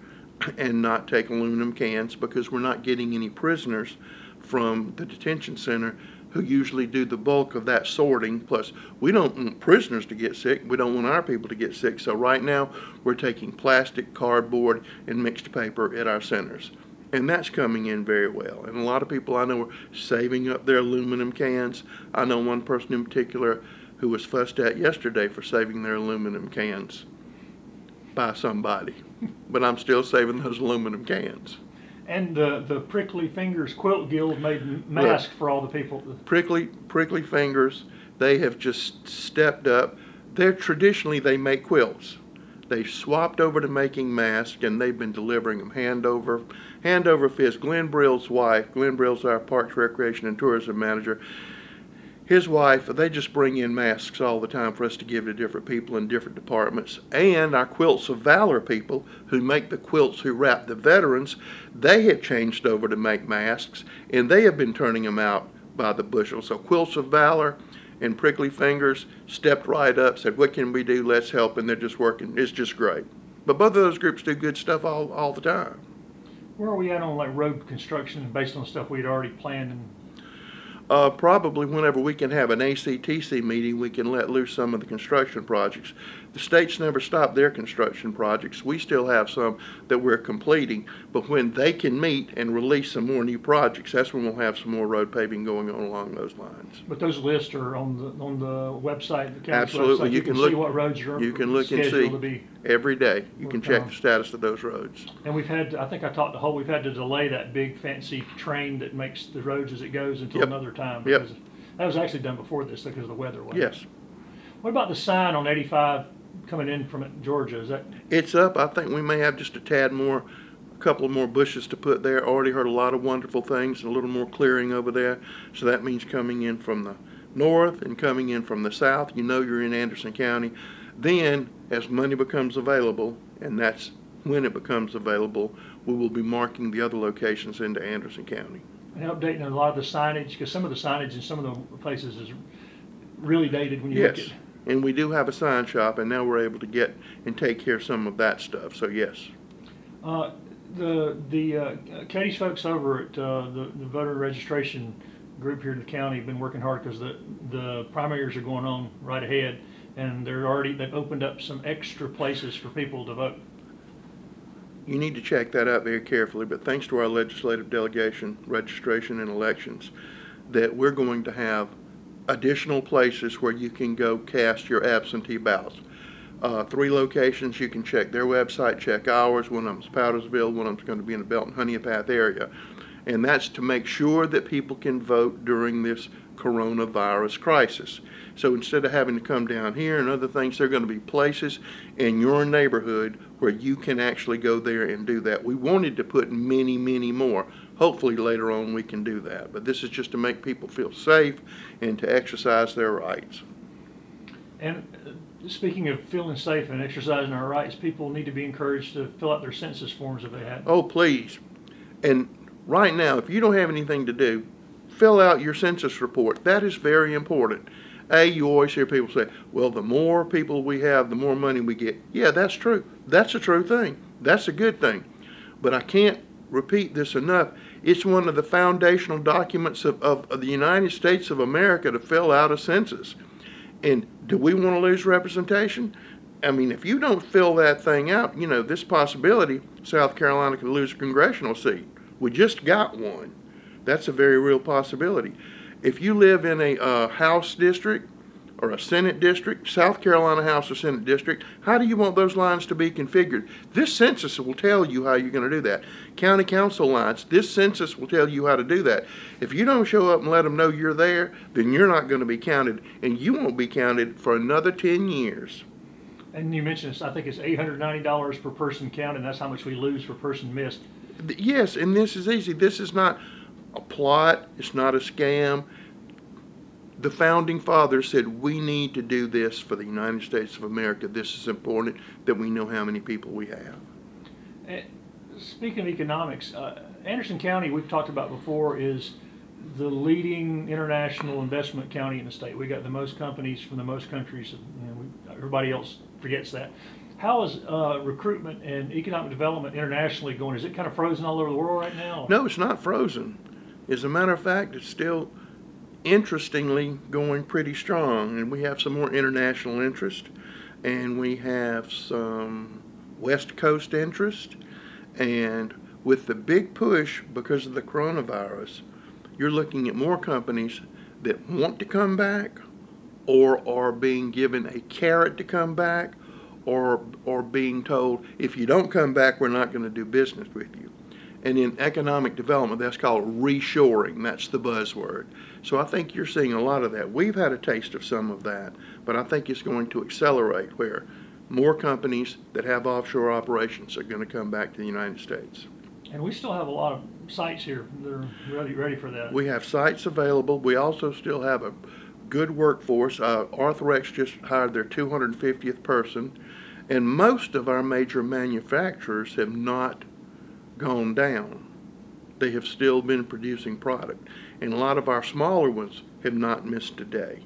and not take aluminum cans because we're not getting any prisoners from the detention center who usually do the bulk of that sorting. Plus, we don't want prisoners to get sick. We don't want our people to get sick. So right now, we're taking plastic, cardboard, and mixed paper at our centers. And that's coming in very well. And a lot of people I know are saving up their aluminum cans. I know one person in particular who was fussed at yesterday for saving their aluminum cans by somebody. But I'm still saving those aluminum cans. And uh, the Prickly Fingers Quilt Guild made masks Look, for all the people. Prickly Prickly Fingers, they have just stepped up. They're traditionally, they make quilts. They've swapped over to making masks, and they've been delivering them hand over, hand over fist. Glenn Brill's wife, Glenn Brill's our Parks, Recreation, and Tourism manager. His wife, they just bring in masks all the time for us to give to different people in different departments. And our Quilts of Valor people who make the quilts who wrap the veterans, they have changed over to make masks, and they have been turning them out by the bushel. So Quilts of Valor and Prickly Fingers stepped right up, said, what can we do? Let's help. And they're just working. It's just great. But both of those groups do good stuff all, all the time. Where are we at on like road construction based on stuff we'd already planned? And Uh, probably whenever we can have an A C T C meeting, we can let loose some of the construction projects. The states never stop their construction projects. We still have some that we're completing, but when they can meet and release some more new projects, that's when we'll have some more road paving going on along those lines. But those lists are on the on the website, the council Absolutely. website. You, you can, can look, see what roads are you can look and see to be every day. You can check on. the status of those roads. And we've had, I think I talked to Hull, we've had to delay that big fancy train that makes the roads as it goes until yep. another time. Because yep. That was actually done before this because of the weather. Wasn't yes. It? What about the sign on eighty-five coming in from Georgia? Is that? It's up. I think we may have just a tad more, a couple more bushes to put there. Already heard a lot of wonderful things and a little more clearing over there. So that means coming in from the north and coming in from the south. You know you're in Anderson County. Then, as money becomes available, and that's when it becomes available, we will be marking the other locations into Anderson County. And updating a lot of the signage, because some of the signage in some of the places is really dated when you yes. look at it. And we do have a sign shop, and now we're able to get and take care of some of that stuff, so yes. Uh, the the uh, Katie's folks over at uh, the, the voter registration group here in the county have been working hard because the, the primaries are going on right ahead, and they're already, they've opened up some extra places for people to vote. You need to check that out very carefully, but thanks to our legislative delegation, registration, and elections, that we're going to have additional places where you can go cast your absentee ballots. Uh, three locations, you can check their website, check ours. One of them's Powdersville, one of them's going to be in the Belton Honeypath area. And that's to make sure that people can vote during this coronavirus crisis. So instead of having to come down here and other things, there are going to be places in your neighborhood where you can actually go there and do that. We wanted to put many, many more. Hopefully later on we can do that. But this is just to make people feel safe and to exercise their rights. And speaking of feeling safe and exercising our rights, people need to be encouraged to fill out their census forms if they have. Oh, please. And right now, if you don't have anything to do, fill out your census report. That is very important. A, you always hear people say, well, the more people we have, the more money we get. Yeah, that's true. That's a true thing. That's a good thing. But I can't repeat this enough. It's one of the foundational documents of, of, of the United States of America to fill out a census. And do we want to lose representation? I mean, if you don't fill that thing out, you know, this possibility, South Carolina could lose a congressional seat. We just got one. That's a very real possibility. If you live in a uh, House district or a Senate district, South Carolina House or Senate district, how do you want those lines to be configured? This census will tell you how you're going to do that. County council lines, this census will tell you how to do that. If you don't show up and let them know you're there, then you're not going to be counted, and you won't be counted for another ten years. And you mentioned this, I think it's eight hundred ninety dollars per person counted, and that's how much we lose per person missed. Yes, and this is easy. This is not a plot. It's not a scam. The founding fathers said we need to do this for the United States of America. This is important that we know how many people we have. speaking of economics, uh, Anderson County, we've talked about before, is the leading international investment county in the state. We got the most companies from the most countries, and you know, we, everybody else forgets that. How is uh, recruitment and economic development internationally going? Is it kind of frozen all over the world right now? No, it's not frozen. As a matter of fact, it's still interestingly going pretty strong, and we have some more international interest, and we have some West Coast interest, and with the big push because of the coronavirus, you're looking at more companies that want to come back or are being given a carrot to come back or or being told, if you don't come back, we're not going to do business with you. And in economic development, that's called reshoring. That's the buzzword. So I think you're seeing a lot of that. We've had a taste of some of that, but I think it's going to accelerate where more companies that have offshore operations are going to come back to the United States. And we still have a lot of sites here that are ready, ready for that. We have sites available. We also still have a good workforce. Uh, Arthrex just hired their two hundred fiftieth person, and most of our major manufacturers have not gone down. They have still been producing product, and a lot of our smaller ones have not missed a day.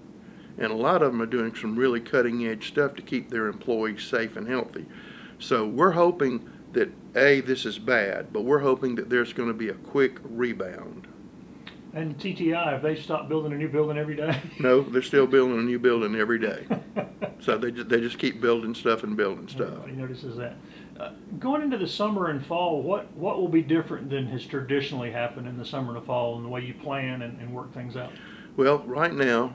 And a lot of them are doing some really cutting-edge stuff to keep their employees safe and healthy. So we're hoping that, A, this is bad, but we're hoping that there's going to be a quick rebound. And T T I, have they stopped building a new building every day? No, they're still building a new building every day. So they just, they just keep building stuff and building stuff. Everybody notices that. Uh, going into the summer and fall, what, what will be different than has traditionally happened in the summer and the fall and the way you plan and, and work things out? Well, right now,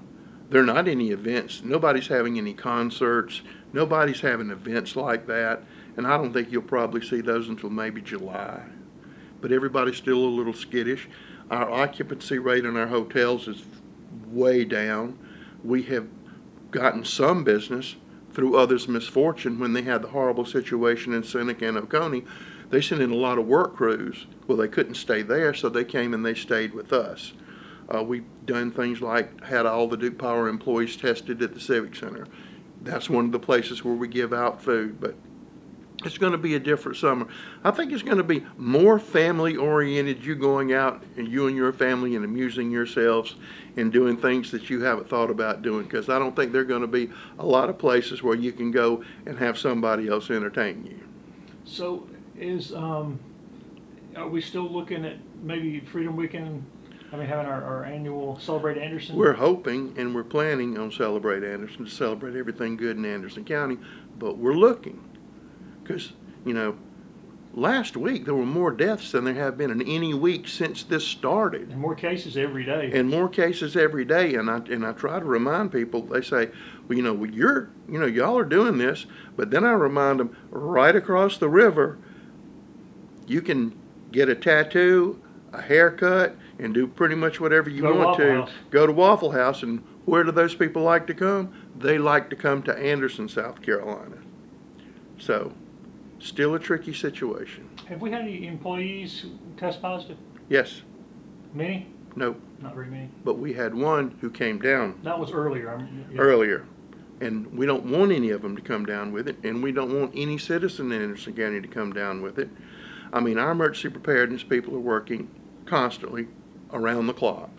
there are not any events. Nobody's having any concerts. Nobody's having events like that. And I don't think you'll probably see those until maybe July. But everybody's still a little skittish. Our occupancy rate in our hotels is way down. We have gotten some business through others' misfortune. When they had the horrible situation in Seneca and Oconee, they sent in a lot of work crews. Well, they couldn't stay there, so they came and they stayed with us. Uh, we've done things like had all the Duke Power employees tested at the Civic Center. That's one of the places where we give out food, but it's going to be a different summer. I think it's going to be more family-oriented, you going out and you and your family and amusing yourselves and doing things that you haven't thought about doing, because I don't think there are going to be a lot of places where you can go and have somebody else entertain you. So is um, are we still looking at maybe Freedom Weekend? I mean, having our, our annual Celebrate Anderson? We're hoping and we're planning on Celebrate Anderson, to celebrate everything good in Anderson County, but we're looking. Because, you know, last week there were more deaths than there have been in any week since this started. And more cases every day. And more cases every day. And I and I try to remind people. They say, well, you know, well, you're, you know, y'all are doing this. But then I remind them, right across the river, you can get a tattoo, a haircut, and do pretty much whatever you Go want to. House. Go to Waffle House. And where do those people like to come? They like to come to Anderson, South Carolina. So. Still a tricky situation. Have we had any employees test positive? Yes. Many? Nope. Not very many. But we had one who came down. That was earlier. I'm, yeah. Earlier. And we don't want any of them to come down with it, and we don't want any citizen in Anderson County to come down with it. I mean, our emergency preparedness people are working constantly around the clock.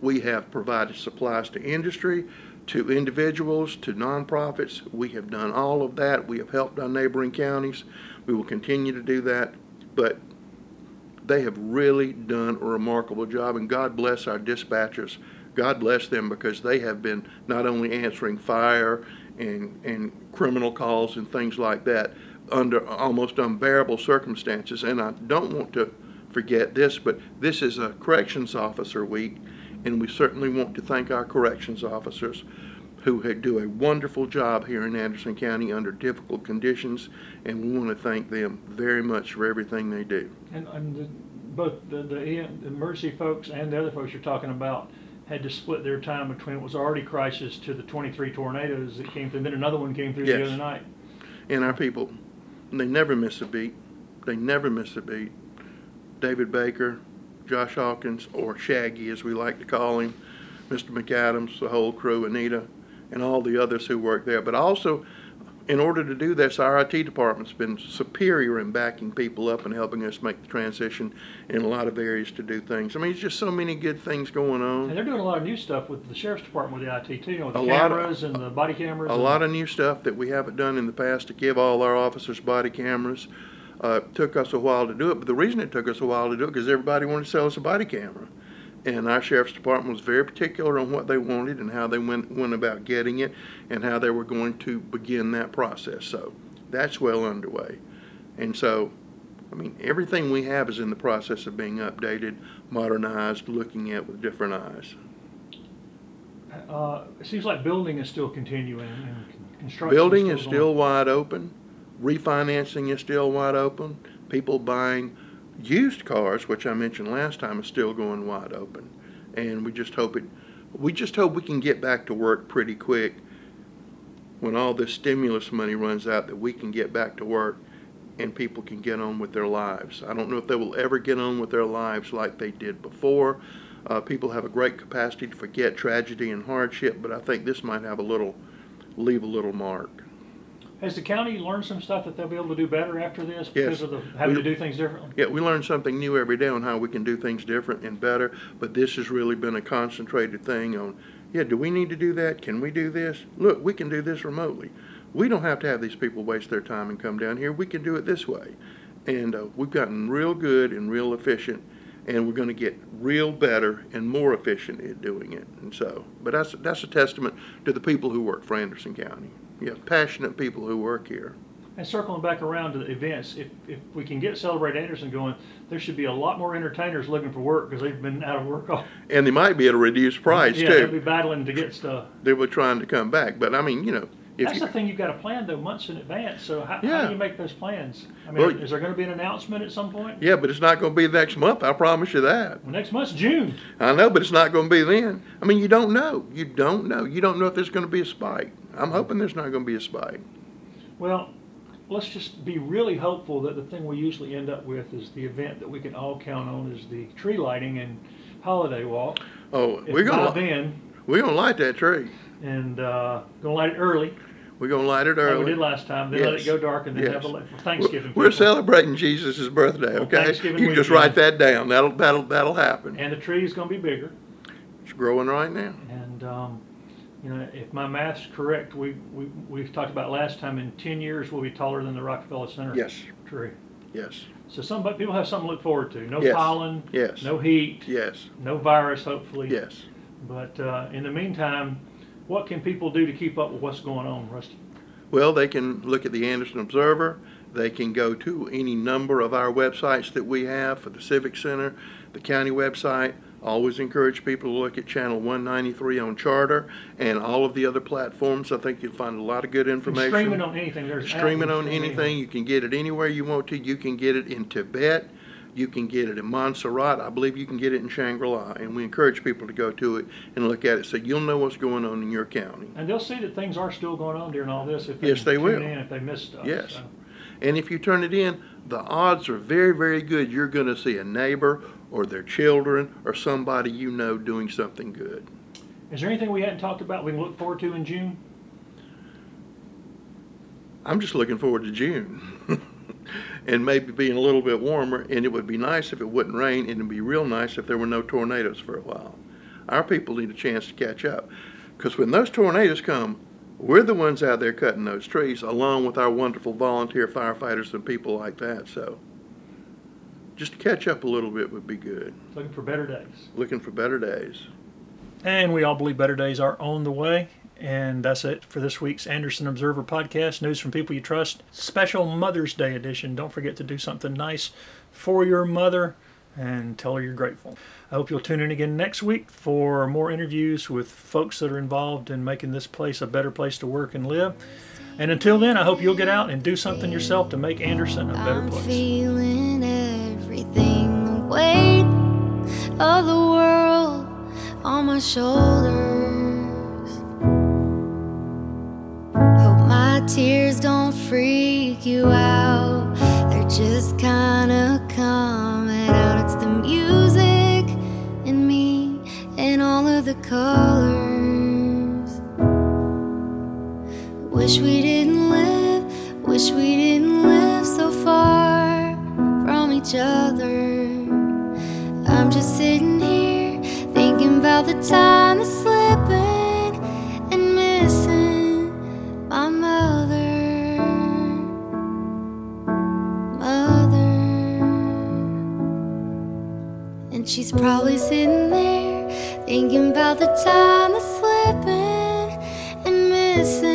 We have provided supplies to industry, to individuals, to nonprofits. We have done all of that. We have helped our neighboring counties. We will continue to do that. But they have really done a remarkable job, and God bless our dispatchers. God bless them, because they have been not only answering fire and, and criminal calls and things like that under almost unbearable circumstances. And I don't want to forget this, but this is a corrections officer week. And we certainly want to thank our corrections officers who do a wonderful job here in Anderson County under difficult conditions, and we want to thank them very much for everything they do. And, and the, both the, the, the emergency folks and the other folks you're talking about had to split their time between what was already crisis to the twenty-three tornadoes that came through, and then another one came through yes. the other night. And our people, they never miss a beat. They never miss a beat. David Baker, Josh Hawkins, or Shaggy as we like to call him, Mister McAdams, the whole crew, Anita, and all the others who work there. But also, in order to do this, our I T department's been superior in backing people up and helping us make the transition in a lot of areas to do things. I mean, it's just so many good things going on. And they're doing a lot of new stuff with the sheriff's department with the I T, too, you know, with the cameras and the body cameras. A lot of new stuff that we haven't done in the past to give all our officers body cameras. Uh, it took us a while to do it, but the reason it took us a while to do it because everybody wanted to sell us a body camera. And our sheriff's department was very particular on what they wanted and how they went, went about getting it and how they were going to begin that process. So that's well underway. And so, I mean, everything we have is in the process of being updated, modernized, looking at with different eyes. Uh, it seems like building is still continuing. And construction building is still, is still wide open. Refinancing is still wide open. People buying used cars, which I mentioned last time, is still going wide open, and we just hope it. We just hope we can get back to work pretty quick when all this stimulus money runs out, that we can get back to work and people can get on with their lives. I don't know if they will ever get on with their lives like they did before. Uh, people have a great capacity to forget tragedy and hardship, but I think this might have a little, leave a little mark. Has the county learned some stuff that they'll be able to do better after this because yes. of the, having we, to do things differently? Yeah, we learn something new every day on how we can do things different and better, but this has really been a concentrated thing on, yeah, do we need to do that? Can we do this? Look, we can do this remotely. We don't have to have these people waste their time and come down here. We can do it this way. And uh, we've gotten real good and real efficient, and we're going to get real better and more efficient at doing it. And so, but that's, that's a testament to the people who work for Anderson County. Yeah, passionate people who work here. And circling back around to the events, if if we can get Celebrate Anderson going, there should be a lot more entertainers looking for work because they've been out of work all. And they might be at a reduced price yeah, too. Yeah, they'll be battling to get stuff. They were trying to come back, but I mean, you know, if that's you, the thing you've got to plan though months in advance. So how, yeah. how do you make those plans? I mean, well, is there going to be an announcement at some point? Yeah, but it's not going to be next month. I promise you that. Well, next month's June. I know, but it's not going to be then. I mean, you don't know. You don't know. You don't know if there's going to be a spike. I'm hoping there's not going to be a spike. Well, let's just be really hopeful that the thing we usually end up with is the event that we can all count on is the tree lighting and holiday walk. Oh, if we're gonna then we're gonna light that tree, and uh, gonna light it early. We're gonna light it early. Like we did last time. Then yes. let it go dark, and then yes. have a light for Thanksgiving. We're people. Celebrating Jesus' birthday. Okay, you can weekend. Just write that down. That'll that'll that'll happen. And the tree is gonna be bigger. It's growing right now. And. Um, You know, if my math's correct, we, we, we've talked about last time, in ten years we'll be taller than the Rockefeller Center yes. tree. Yes. So some people have something to look forward to. No yes. pollen. Yes. No heat. Yes. No virus, hopefully. Yes. But uh, in the meantime, what can people do to keep up with what's going on, Rusty? Well, they can look at the Anderson Observer. They can go to any number of our websites that we have for the Civic Center, the county website. Always encourage people to look at channel one ninety-three on Charter and all of the other platforms. I think you'll find a lot of good information. And streaming on anything. There's streaming on anything. anything. You can get it anywhere you want to. You can get it in Tibet. You can get it in Montserrat. I believe you can get it in Shangri-La. And we encourage people to go to it and look at it so you'll know what's going on in your county. And they'll see that things are still going on during all this if they yes, they tune will. in if they miss stuff. Yes. So. And if you turn it in, the odds are very, very good you're going to see a neighbor or their children or somebody you know doing something good. Is there anything we hadn't talked about we can look forward to in June? I'm just looking forward to June and maybe being a little bit warmer, and it would be nice if it wouldn't rain, and it would be real nice if there were no tornadoes for a while. Our people need a chance to catch up, because when those tornadoes come, we're the ones out there cutting those trees along with our wonderful volunteer firefighters and people like that. So just to catch up a little bit would be good. Looking for better days. Looking for better days. And we all believe better days are on the way. And that's it for this week's Anderson Observer podcast, News from People You Trust, special Mother's Day edition. Don't forget to do something nice for your mother and tell her you're grateful. I hope you'll tune in again next week for more interviews with folks that are involved in making this place a better place to work and live. And until then, I hope you'll get out and do something yourself to make Anderson a better place. I'm feeling everything, the weight of the world on my shoulders. Hope my tears don't freak you out. They're just kind of coming out. It's the music in me and all of the colors. Wish we didn't live. Wish we didn't live so far from each other. I'm just sitting here thinking about the time that's slipping and missing my mother, mother. And she's probably sitting there thinking about the time that's slipping and missing